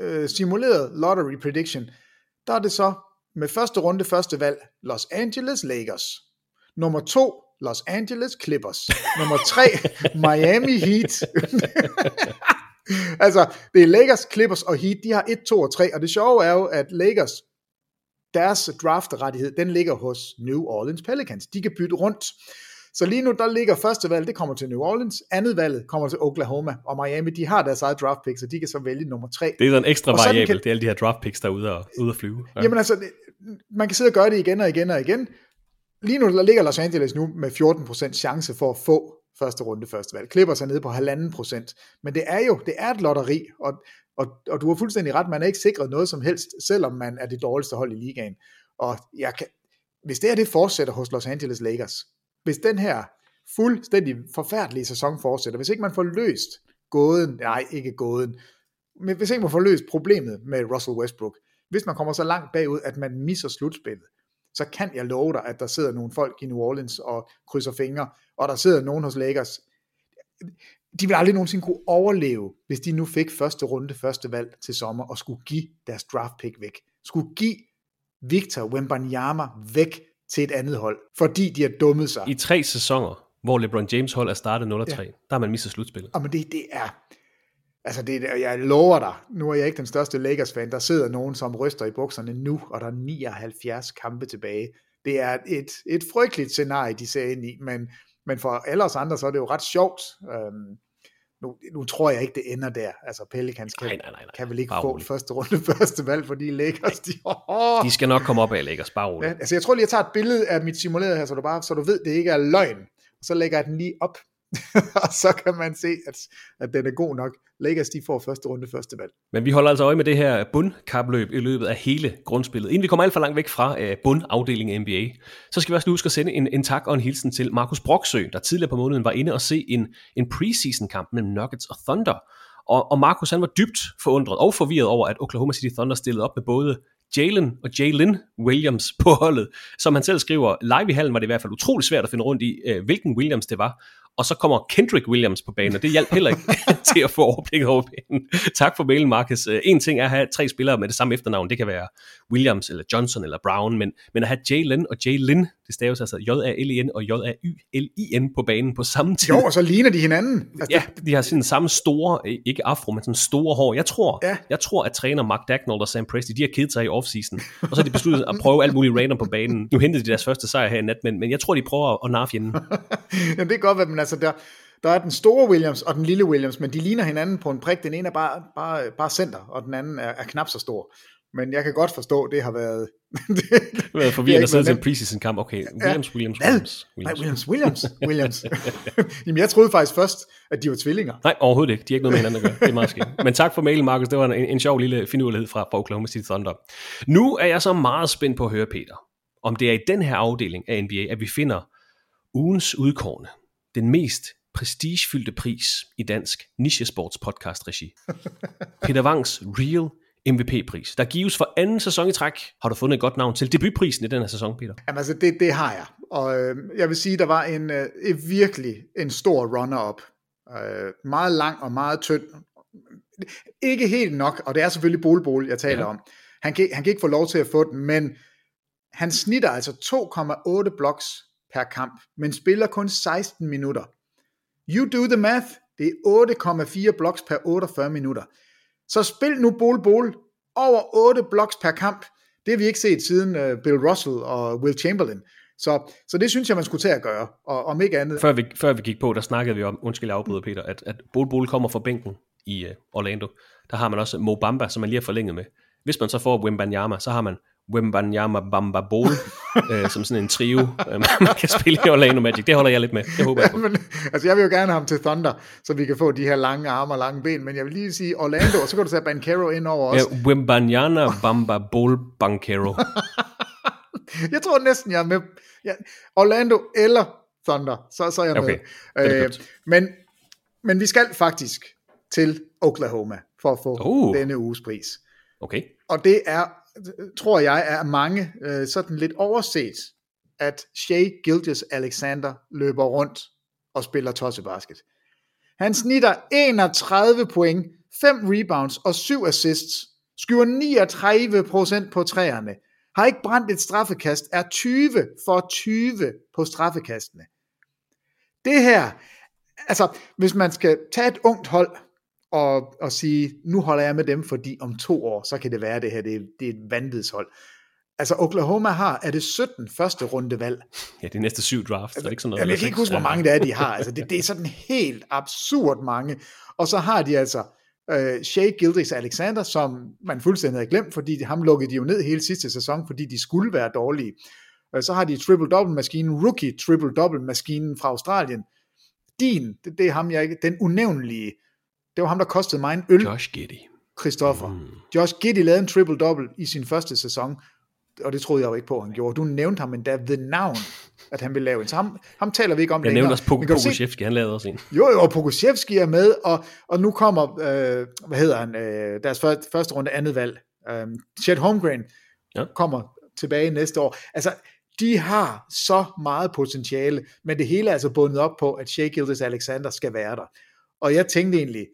øh, simuleret lottery prediction. Der er det så med første runde, første valg, Los Angeles Lakers. Nummer to, Los Angeles Clippers. Nummer tre, Miami Heat. Altså, det er Lakers, Clippers og Heat. De har et, to og tre, og det sjove er jo, at Lakers, deres draftrettighed, den ligger hos New Orleans Pelicans. De kan bytte rundt. Så lige nu, der ligger første valg, det kommer til New Orleans, andet valget kommer til Oklahoma, og Miami, de har deres eget draft picks, og de kan så vælge nummer tre. Det er en ekstra variabel, kan... det er alle de her draft picks, der er ude og, ude at flyve. Ja. Jamen altså, man kan sidde og gøre det igen og igen og igen. Lige nu, der ligger Los Angeles nu med fjorten procent chance for at få første runde, første valg. Klipper sig ned på halvanden procent. Men det er jo, det er et lotteri, og, og, og du har fuldstændig ret, man er ikke sikret noget som helst, selvom man er det dårligste hold i ligaen. Og jeg kan, hvis det her det fortsætter hos Los Angeles Lakers, hvis den her fuldstændig forfærdelige sæson fortsætter, hvis ikke man får løst gåden, nej ikke gåden, men hvis ikke man får løst problemet med Russell Westbrook, hvis man kommer så langt bagud, at man misser slutspillet, så kan jeg love dig, at der sidder nogle folk i New Orleans og krydser fingre, og der sidder nogen hos Lakers. De vil aldrig nogensinde kunne overleve, hvis de nu fik første runde, første valg til sommer, og skulle give deres draft pick væk. Skulle give Victor Wembanyama væk til et andet hold, fordi de har dummet sig. I tre sæsoner, hvor LeBron James hold er startet nul og tre, ja. Der har man mistet slutspillet. Jamen det, det er... Altså, det, jeg lover dig, nu er jeg ikke den største Lakers-fan, der sidder nogen, som ryster i bukserne nu, og der er nioghalvfjerds kampe tilbage. Det er et, et frygteligt scenarie, de ser ind i, men, men for alle os andre, så er det jo ret sjovt. Øhm, nu, nu tror jeg ikke, det ender der. Altså, Pelicans kan, nej, nej, nej, nej. kan vel ikke bare få roligt. Første runde, første valg, fordi Lakers, de... Oh. De skal nok komme op af Lakers, bare roligt. Ja, altså, jeg tror lige, jeg tager et billede af mit simuleret her, så du, bare, så du ved, det ikke er løgn. Så lægger jeg den lige op. Og så kan man se, at, at den er god nok. Lakers, de får første runde, første valg. Men vi holder altså øje med det her bundkapløb i løbet af hele grundspillet. Inden vi kommer alt for langt væk fra uh, bundafdelingen af N B A, så skal vi også huske at sende en, en tak og en hilsen til Markus Broksø, der tidligere på måneden var inde og se en, en preseason-kamp mellem Nuggets og Thunder. Og, og Markus, han var dybt forundret og forvirret over, at Oklahoma City Thunder stillede op med både Jalen og Jalen Williams på holdet. Som han selv skriver, live i hallen var det i hvert fald utrolig svært at finde rundt i, hvilken Williams det var. Og så kommer Kendrick Williams på banen, og det hjalp heller ikke til at få overblik over banen. Tak for mailen, Marcus. En ting er at have tre spillere med det samme efternavn. Det kan være Williams, eller Johnson, eller Brown. Men, men at have Jalen og Jalen, det staves altså J-A-L-I-N og J-A-Y-L-I-N på banen på samme tid. Jo, og så ligner de hinanden. Altså, ja, de har sådan samme store, ikke afro, men sådan store hår. Jeg tror, ja. jeg tror at træner Mark Dagnall og Sam Presti, de har kedet sig i offseason. Og så har de besluttet at prøve alt muligt random på banen. Nu hentede de deres første sejr her i nat, men, men jeg tror, de prøver at narre fjenden. Jamen, det er godt, hvad man altså der, der er den store Williams og den lille Williams, men de ligner hinanden på en prik. Den ene er bare, bare, bare center, og den anden er, er knap så stor. Men jeg kan godt forstå, det har været... det, det har været forvirrende at sidde til en preseason-kamp. Okay, Williams, Williams, ja. Williams, Williams. Nej, Williams, Williams, Williams. Jamen, jeg troede faktisk først, at de var tvillinger. Nej, overhovedet ikke. De har ikke noget med hinanden at gøre. Det er meget skægt. Men tak for mailen, Markus. Det var en, en sjov lille finurlighed fra Oklahoma City Thunder. Nu er jeg så meget spændt på at høre, Peter, om det er i den her afdeling af N B A, at vi finder ugens udkårne. Den mest prestigefyldte pris i dansk nichesports podcast-regi. Peter Vangs Real M V P-pris. Der gives for anden sæson i træk. Har du fundet et godt navn til debutprisen i den her sæson, Peter? Jamen altså, det, det har jeg. Og øh, jeg vil sige, der var en øh, virkelig en stor runner-up. Øh, meget lang og meget tynd. Ikke helt nok, og det er selvfølgelig Bolbol, jeg taler ja. om. Han kan, han kan ikke få lov til at få den, men han snitter altså to komma otte blocks per kamp, men spiller kun seksten minutter. You do the math. Det er otte komma fire blocks per otteogfyrre minutter. Så spil nu Bol Bol over otte blocks per kamp. Det har vi ikke set siden uh, Bill Russell og Will Chamberlain. Så, så det synes jeg, man skulle til at gøre, og om ikke andet. Før vi, før vi gik på, der snakkede vi om, undskyld jeg afbryder Peter, at, at Bol Bol kommer fra bænken i uh, Orlando. Der har man også Mo Bamba, som man lige har forlænget med. Hvis man så får Wembanyama, så har man Wembanyama Bamba Bol, øh, som sådan en trio, øh, man kan spille i Orlando Magic. Det holder jeg lidt med. Jeg håber, jeg, ja, men, altså, jeg vil jo gerne have ham til Thunder, så vi kan få de her lange arme og lange ben, men jeg vil lige sige Orlando, og så kan du tage Banchero ind over også. Ja, Wembanyama Bamba Bol Banchero. Jeg tror næsten, jeg er med. Ja, Orlando eller Thunder, så, så er jeg okay. med. Øh, men, men vi skal faktisk til Oklahoma for at få uh. denne uges pris. Okay. Og det er, tror jeg, er mange øh, sådan lidt overset, at Shai Gilgeous-Alexander løber rundt og spiller tossebasket. Han snitter enogtredive point, fem rebounds og syv assists, skyver niogtredive procent på træerne, har ikke brændt et straffekast, er tyve for tyve på straffekastene. Det her, altså hvis man skal tage et ungt hold, Og, og sige, nu holder jeg med dem, fordi om to år, så kan det være det her, det er, det er et vanvidshold. Altså Oklahoma har, er det sytten første rundevalg? Ja, det er næste syv drafts, altså, er det ikke sådan noget? Jamen, jeg kan ikke huske, hvor mange det er, de har. Altså, det, det er sådan helt absurd mange. Og så har de altså øh, Shai Gilgeous-Alexander, som man fuldstændig havde glemt, fordi ham lukkede de jo ned hele sidste sæson, fordi de skulle være dårlige. Så har de triple-double-maskinen, rookie triple-double-maskinen fra Australien. Din, det, det er ham jeg ikke, den unævnlige. Det var ham, der kostede mig en øl. Josh Giddey. Christoffer. Mm. Josh Giddey lavede en triple-double i sin første sæson, og det troede jeg jo ikke på, han gjorde. Du nævnte ham endda ved navn, at han ville lave en. Så ham, ham taler vi ikke om jeg længere. Jeg nævnte også Pokusevski, han lavede også en. Jo, jo, Pokusevski er med, og, og nu kommer, øh, hvad hedder han, øh, deres første, første runde andet valg. Øh, Chet Holmgren ja. kommer tilbage næste år. Altså, de har så meget potentiale, men det hele er altså bundet op på, at Shai Gilgeous-Alexander skal være der. Og jeg tænkte egentlig,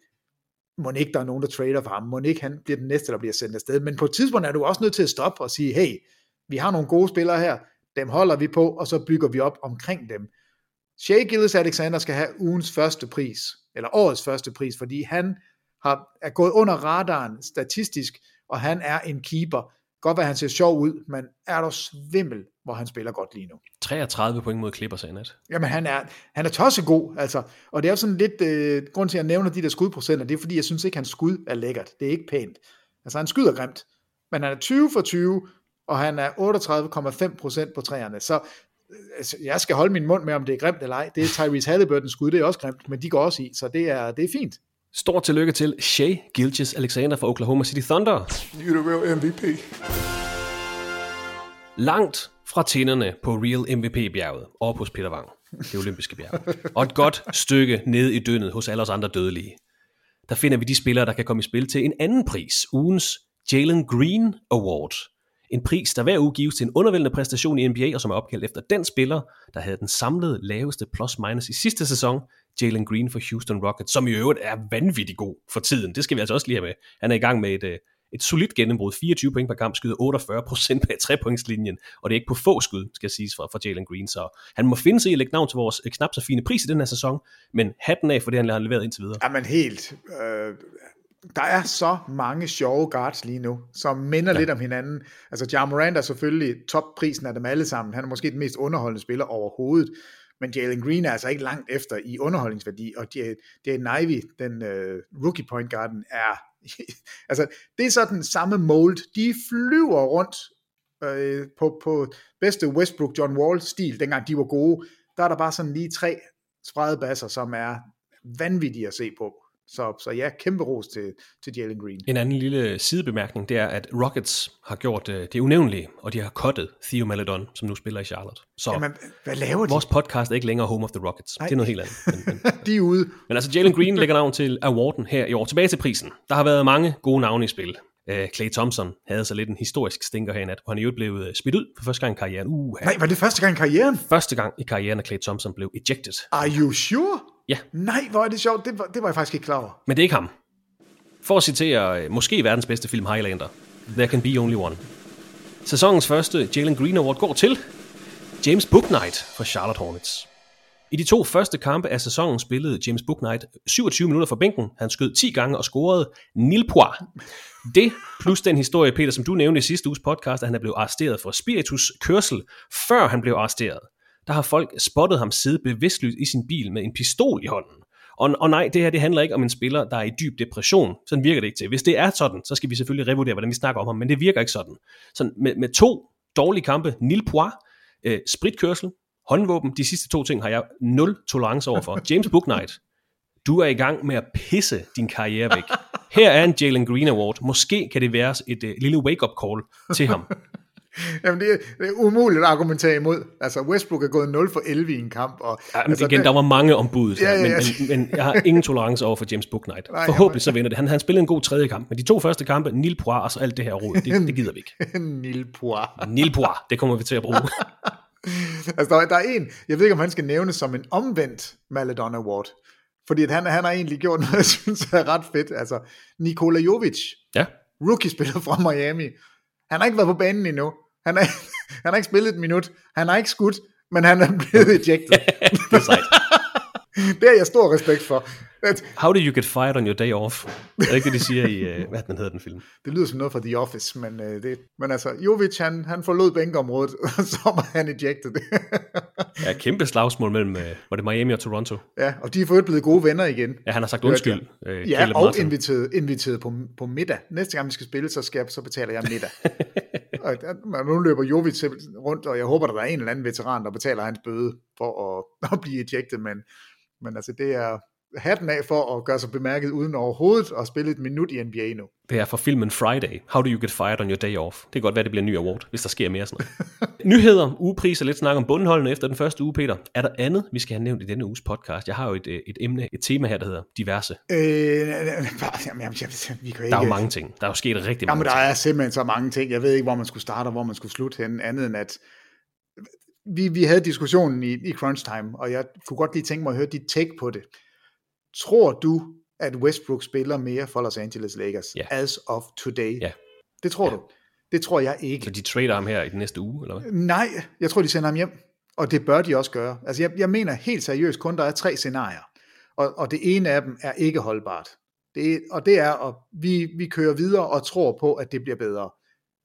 må ikke der er nogen, der trader for ham, må ikke han bliver den næste, der bliver sendt afsted, men på et tidspunkt er du også nødt til at stoppe og sige, hey, vi har nogle gode spillere her, dem holder vi på, og så bygger vi op omkring dem. Shai Gilgeous-Alexander skal have ugens første pris, eller årets første pris, fordi han har, er gået under radaren statistisk, og han er en keeper. Godt, at han ser sjov ud, men er der svimmel, hvor han spiller godt lige nu. treogtredive point mod Clippers i nat. Jamen, han er, han er tossegod, altså. Og det er jo sådan lidt, øh, grund til, at jeg nævner de der skudprocenter, det er, fordi jeg synes ikke, hans skud er lækkert. Det er ikke pænt. Altså, han skyder grimt. Men han er tyve for tyve, og han er otteogtredive komma fem procent på træerne. Så altså, jeg skal holde min mund med, om det er grimt eller ej. Det er Tyrese Halliburtons skud, det er også grimt, men de går også i, så det er, det er fint. Stort tillykke til Shai Gilgeous-Alexander fra Oklahoma City Thunder. You're the real M V P. Langt fra tænderne på Real M V P-bjerget, over hos Peter Vang, det olympiske bjerg, og et godt stykke nede i døndet hos alle os andre dødelige. Der finder vi de spillere, der kan komme i spil til en anden pris, ugens Jalen Green Award. En pris, der hver uge gives til en undervældende præstation i N B A, og som er opkaldt efter den spiller, der havde den samlede laveste plus-minus i sidste sæson, Jalen Green for Houston Rockets, som i øvrigt er vanvittig god for tiden. Det skal vi altså også lige have med. Han er i gang med et, et solidt gennembrud. fireogtyve point per kamp, skyder otteogfyrre procent bag trepointslinjen, og det er ikke på få skud, skal siges fra, fra Jalen Green. Så han må finde sig i at lægge navn til vores knap så fine pris i den her sæson, men hatten af for det, han har leveret indtil videre. Jamen helt... Øh... Der er så mange sjove guards lige nu, som minder ja. lidt om hinanden. Altså, Ja Morant er selvfølgelig topprisen af dem alle sammen. Han er måske den mest underholdende spiller overhovedet. Men Jalen Green er altså ikke langt efter i underholdningsværdi. Og Jaden Ivey, den uh, rookie point guarden, er... altså, det er så den samme mold. De flyver rundt øh, på, på bedste Westbrook-John Wall-stil, dengang de var gode. Der er der bare sådan lige tre spredebasser, som er vanvittige at se på. Så, så ja, kæmpe ros til, til Jalen Green. En anden lille sidebemærkning, det er, at Rockets har gjort øh, det unævnlige, og de har cuttet Theo Maledon, som nu spiller i Charlotte. Så jamen, hvad laver de? Vores podcast er ikke længere Home of the Rockets. Nej. Det er noget helt andet. Men, men, de er ude. Men altså, Jalen Green lægger navn til awarden her i år. Tilbage til prisen. Der har været mange gode navne i spil. Øh, Klay Thompson havde så lidt en historisk stinker her i nat, og han er jo blevet smidt ud for første gang i karrieren. Uh, Nej, var det første gang i karrieren? Første gang i karrieren, at Klay Thompson blev ejected. Are you sure? Ja. Nej, hvor er det sjovt. Det var, det var jeg faktisk ikke klar over. Men det er ikke ham. For at citere måske verdens bedste film Highlander, There Can Be Only One. Sæsonens første Jalen Green Award går til James Bouknight fra Charlotte Hornets. I de to første kampe af sæsonen spillede James Bouknight syvogtyve minutter fra bænken. Han skød ti gange og scorede nul point. Det, plus den historie, Peter, som du nævnte i sidste uges podcast, at han er blevet arresteret for spirituskørsel, før han blev arresteret. Der har folk spottet ham sidde bevidstløst i sin bil med en pistol i hånden. Og, og nej, det her det handler ikke om en spiller, der er i dyb depression. Sådan virker det ikke til. Hvis det er sådan, så skal vi selvfølgelig revurdere, hvordan vi snakker om ham, men det virker ikke sådan. Så med, med to dårlige kampe, nul point, øh, spritkørsel, håndvåben, de sidste to ting har jeg nul tolerance overfor. James Bouknight, du er i gang med at pisse din karriere væk. Her er en Jalen Green Award. Måske kan det være et øh, lille wake-up call til ham. Jamen, det er, det er umuligt at argumentere imod. Altså, Westbrook er gået nul for elleve i en kamp. Og, ja, men altså, igen, det... der var mange ombud, ja, ja, ja. men, men, men jeg har ingen tolerance over for James Bouknight. Nej, forhåbentlig jamen. Så vinder det. Han, han spillede en god tredje kamp, men de to første kampe, nul point, og så alt det her rod, det, det gider vi ikke. nul point. nul point, det kommer vi til at bruge. Altså, der, der er en, jeg ved ikke, om han skal nævnes som en omvendt Maledon Award, fordi at han, han har egentlig gjort noget, jeg synes er ret fedt. Altså, Nikola Jovic, ja. Rookie-spiller fra Miami, han har ikke været på banen endnu. Han har, han har ikke spillet et minut, han har ikke skudt, men han er blevet ejected. Det er sejt. Det har jeg stor respekt for. At, How do you get fired on your day off? Det er ikke det, de siger i, uh, hvad den hedder den film? Det lyder som noget fra The Office, men, uh, det, men altså, Jovic, han, han forlod bænkeområdet, så var han ejected. Ja, kæmpe slagsmål mellem, uh, var det Miami og Toronto? Ja, og de er forhøjt blevet gode venner igen. Ja, han har sagt undskyld. Uh, ja, og inviteret, inviteret på, på middag. Næste gang, vi skal spille, så, skal, så betaler jeg middag. Og der, nu løber Jovic rundt, og jeg håber, der er en eller anden veteran, der betaler hans bøde for at, at blive ejected, men... Men altså, det er hatten af for at gøre sig bemærket uden overhovedet at spille et minut i N B A nu. Det er fra filmen Friday. How do you get fired on your day off? Det kan godt være, det bliver en ny award, hvis der sker mere sådan noget. Nyheder, ugepriser, lidt snak om bundholdene efter den første uge, Peter. Er der andet, vi skal have nævnt i denne uges podcast? Jeg har jo et, et emne, et tema her, der hedder diverse. Øh, jamen, jamen, vi kan ikke... Der er jo mange ting. Der er jo sket rigtig mange ting. Jamen, der er simpelthen så mange ting. Jeg ved ikke, hvor man skulle starte og hvor man skulle slutte henne, andet end at... Vi, vi havde diskussionen i, i crunch time, og jeg kunne godt lige tænke mig at høre dit take på det. Tror du, at Westbrook spiller mere for Los Angeles Lakers yeah. as of today? Yeah. Det tror yeah. du. Det tror jeg ikke. Så de trader ham her i den næste uge, eller hvad? Nej, jeg tror, de sender ham hjem, og det bør de også gøre. Altså, jeg, jeg mener helt seriøst kun, der er tre scenarier, og, og det ene af dem er ikke holdbart. Det, og det er, at vi, vi kører videre og tror på, at det bliver bedre.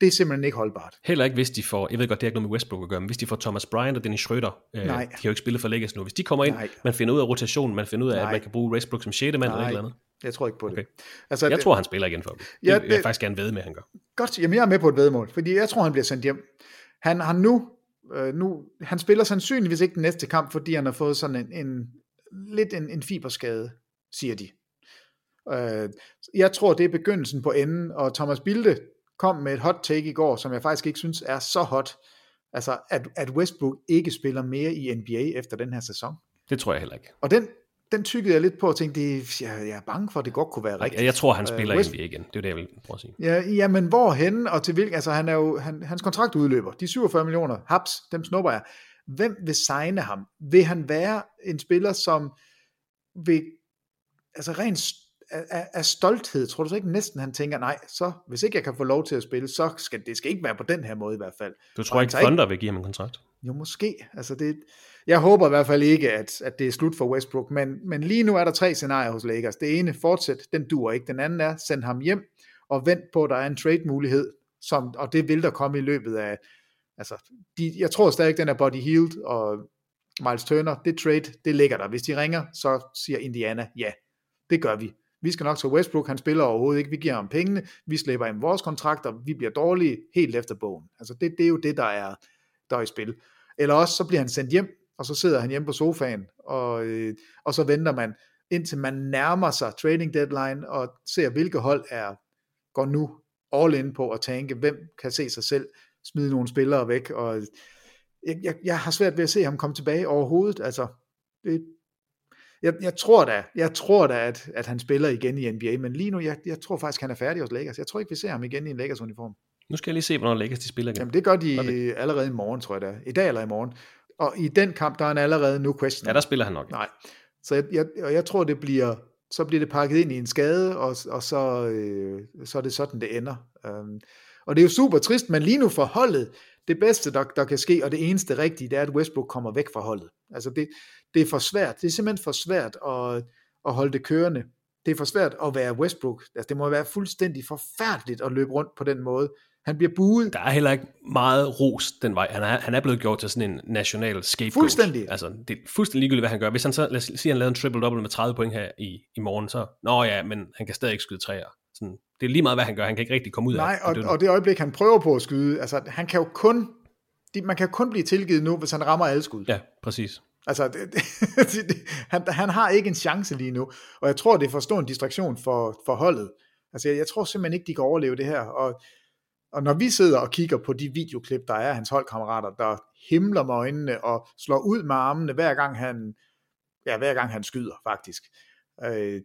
Det er simpelthen ikke holdbart. Heller ikke, hvis de får, jeg ved godt, det er ikke noget med Westbrook at gøre, men hvis de får Thomas Bryant og Dennis Schröder, øh, de har jo ikke spillet for Lakers nu. Hvis de kommer ind, nej. Man finder ud af rotationen, man finder ud af, nej. At man kan bruge Westbrook som sjette mand eller et eller andet. Jeg tror ikke på det. Okay. Altså, jeg det, tror, han spiller igen for dem. Ja, det vil jeg faktisk gerne ved med, at han gør. Godt, jamen jeg er med på et vedmål, fordi jeg tror, han bliver sendt hjem. Han har nu, øh, nu, han spiller sandsynligvis ikke den næste kamp, fordi han har fået sådan en, en lidt en, en fiberskade, siger de. Øh, jeg tror, det er begyndelsen på enden, og Thomas Bilde kom med et hot take i går, som jeg faktisk ikke synes er så hot, altså at, at Westbrook ikke spiller mere i N B A efter den her sæson. Det tror jeg heller ikke. Og den, den tykkede jeg lidt på og tænkte, det, jeg, jeg er bange for, at det godt kunne være rigtigt. Jeg, jeg tror, han spiller uh, N B A igen. Det er det, jeg vil prøve at sige. Ja, ja, men hvorhen og til hvilken? Altså, han er jo, han, hans kontrakt udløber. De syvogfyrre millioner, haps, dem snupper jeg. Hvem vil signe ham? Vil han være en spiller, som vil, altså rent af, af stolthed, tror du så ikke næsten, han tænker, nej, så hvis ikke jeg kan få lov til at spille, så skal det skal ikke være på den her måde i hvert fald. Du tror ikke, Thunder ikke vil give ham en kontrakt? Jo, måske. Altså det, jeg håber i hvert fald ikke, at, at det er slut for Westbrook, men, men lige nu er der tre scenarier hos Lakers. Det ene, fortsæt, den dur ikke. Den anden er, send ham hjem og vent på, at der er en trade-mulighed, som, og det vil der komme i løbet af, altså, de, jeg tror stadig, den er Buddy Hield og Miles Turner, det trade, det ligger der. Hvis de ringer, så siger Indiana, ja, det gør vi. Vi skal nok til Westbrook, han spiller overhovedet ikke, vi giver ham pengene, vi slæber ind vores kontrakter, vi bliver dårlige helt efter bogen. Altså det, det er jo det, der er, der er i spil. Eller også, så bliver han sendt hjem, og så sidder han hjemme på sofaen, og, øh, og så venter man, indtil man nærmer sig trading deadline, og ser, hvilke hold er, går nu all in på at tænke, hvem kan se sig selv smide nogle spillere væk, og jeg, jeg, jeg har svært ved at se ham komme tilbage overhovedet, altså det, jeg, jeg tror da, jeg tror da at, at han spiller igen i N B A, men lige nu, jeg, jeg tror faktisk, han er færdig hos Lakers. Jeg tror ikke, vi ser ham igen i en Lakers uniform. Nu skal jeg lige se, hvornår Lakers de spiller igen. Jamen det gør de det? Allerede i morgen, tror jeg da. I dag eller i morgen. Og i den kamp, der er han allerede nu question. Ja, der spiller han nok. Nej. Så jeg, jeg, og jeg tror, det bliver, så bliver det pakket ind i en skade, og, og så, øh, så er det sådan, det ender. Um, Og det er jo super trist, men lige nu for holdet, det bedste, der, der kan ske, og det eneste rigtige, det er, at Westbrook kommer væk fra holdet. Altså det, det er for svært. Det er simpelthen for svært at, at holde det kørende. Det er for svært at være Westbrook. Altså det må være fuldstændig forfærdeligt at løbe rundt på den måde. Han bliver buet. Der er heller ikke meget ros den vej. Han er, han er blevet gjort til sådan en national scapegoat. Fuldstændig. Altså det er fuldstændig ligegyldigt, hvad han gør. Hvis han så, lad os sige, han lavede en triple-double med tredive point her i, i morgen, så, nå ja, men han kan stadig ikke skyde træer. Sådan. Det er lige meget, hvad han gør. Han kan ikke rigtig komme ud af. Nej, og, og det øjeblik, han prøver på at skyde, altså han kan jo kun, de, man kan jo kun blive tilgivet nu, hvis han rammer alle skud. Ja, præcis. Altså, det, det, det, han, han har ikke en chance lige nu, og jeg tror, det er for stor en distraktion for, for holdet. Altså, jeg, jeg tror simpelthen ikke, de kan overleve det her, og, og når vi sidder og kigger på de videoklip, der er hans holdkammerater, der himler med øjnene og slår ud med armene, hver gang han, ja, hver gang han skyder, faktisk. Øh,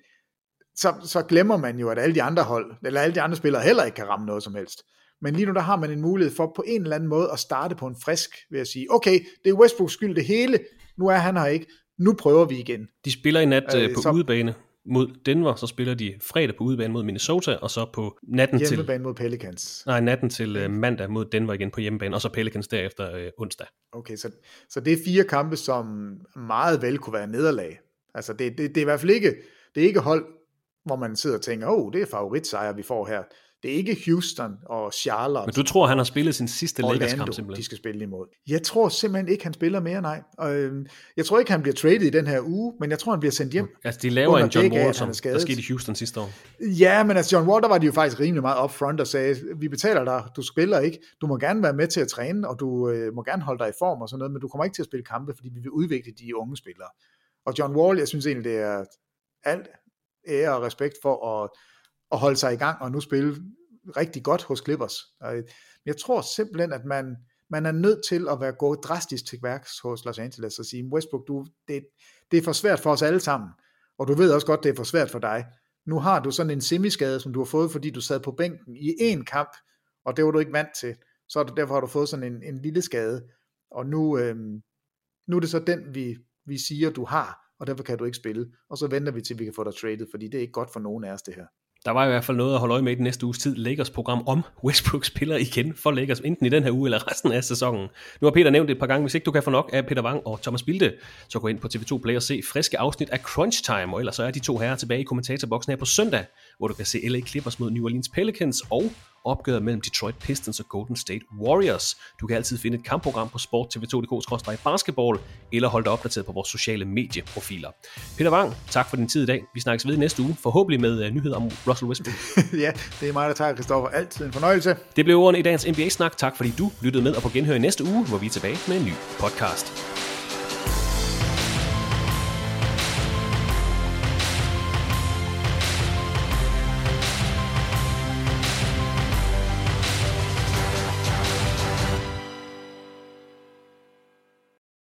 Så, så glemmer man jo, at alle de andre hold, eller alle de andre spillere heller ikke kan ramme noget som helst. Men lige nu, der har man en mulighed for på en eller anden måde at starte på en frisk, ved at sige, okay, det er Westbrooks skyld det hele, nu er han her ikke, nu prøver vi igen. De spiller i nat øh, på så, udebane mod Denver, så spiller de fredag på udebane mod Minnesota, og så på natten til... hjemmebane mod Pelicans. Nej, natten til øh, mandag mod Denver igen på hjemmebane, og så Pelicans derefter øh, onsdag. Okay, så, så det er fire kampe, som meget vel kunne være nederlag. Altså, det, det, det er i hvert fald ikke, det er ikke hold, hvor man sidder og tænker, åh, oh, det er favoritsejr, vi får her. Det er ikke Houston og Charlotte. Men du tror, han har spillet sin sidste Lakers-kamp simpelthen? De skal spille imod. Jeg tror simpelthen ikke, han spiller mere, nej. Og, øhm, jeg tror ikke, han bliver traded i den her uge, men jeg tror, han bliver sendt hjem. Altså, de laver en John Wall, som der skete i Houston sidste år. Ja, men altså, John Wall, der var de jo faktisk rimelig meget upfront og sagde, vi betaler dig, du spiller ikke, du må gerne være med til at træne, og du øh, må gerne holde dig i form og sådan noget, men du kommer ikke til at spille kampe, fordi vi vil udvikle de unge spillere. Og John Wall, jeg synes egentlig, det er alt ære og respekt for at, at holde sig i gang og nu spille rigtig godt hos Clippers. Jeg tror simpelthen, at man, man er nødt til at være gået drastisk til værks hos Los Angeles og sige, Westbrook, du, det, det er for svært for os alle sammen, og du ved også godt, det er for svært for dig. Nu har du sådan en semiskade, som du har fået, fordi du sad på bænken i én kamp, og det var du ikke vant til. Så derfor har du fået sådan en, en lille skade, og nu, øhm, nu er det så den, vi, vi siger, du har, og derfor kan du ikke spille, og så venter vi til, vi kan få dig traded, fordi det er ikke godt for nogen af os, det her. Der var i hvert fald noget at holde øje med i den næste uges tid, Lakers program om Westbrook spiller igen for Lakers, enten i den her uge eller resten af sæsonen. Nu har Peter nævnt det et par gange, hvis ikke du kan få nok af Peter Vang og Thomas Bilde, så gå ind på T V to Play og se friske afsnit af Crunch Time, og ellers så er de to herrer tilbage i kommentatorboksen her på søndag, hvor du kan se L A Clippers mod New Orleans Pelicans og opgøret mellem Detroit Pistons og Golden State Warriors. Du kan altid finde et kampprogram på sport t v to punktum d k bindestreg basketball eller holde dig opdateret på vores sociale medieprofiler. Peter Vang, tak for din tid i dag. Vi snakkes ved næste uge, forhåbentlig med uh, nyheder om Russell Westbrook. Ja, det er mig, der tager Christoffer. Altid en fornøjelse. Det blev ordene i dagens N B A-snak. Tak fordi du lyttede med, og på genhør i næste uge, hvor vi er tilbage med en ny podcast.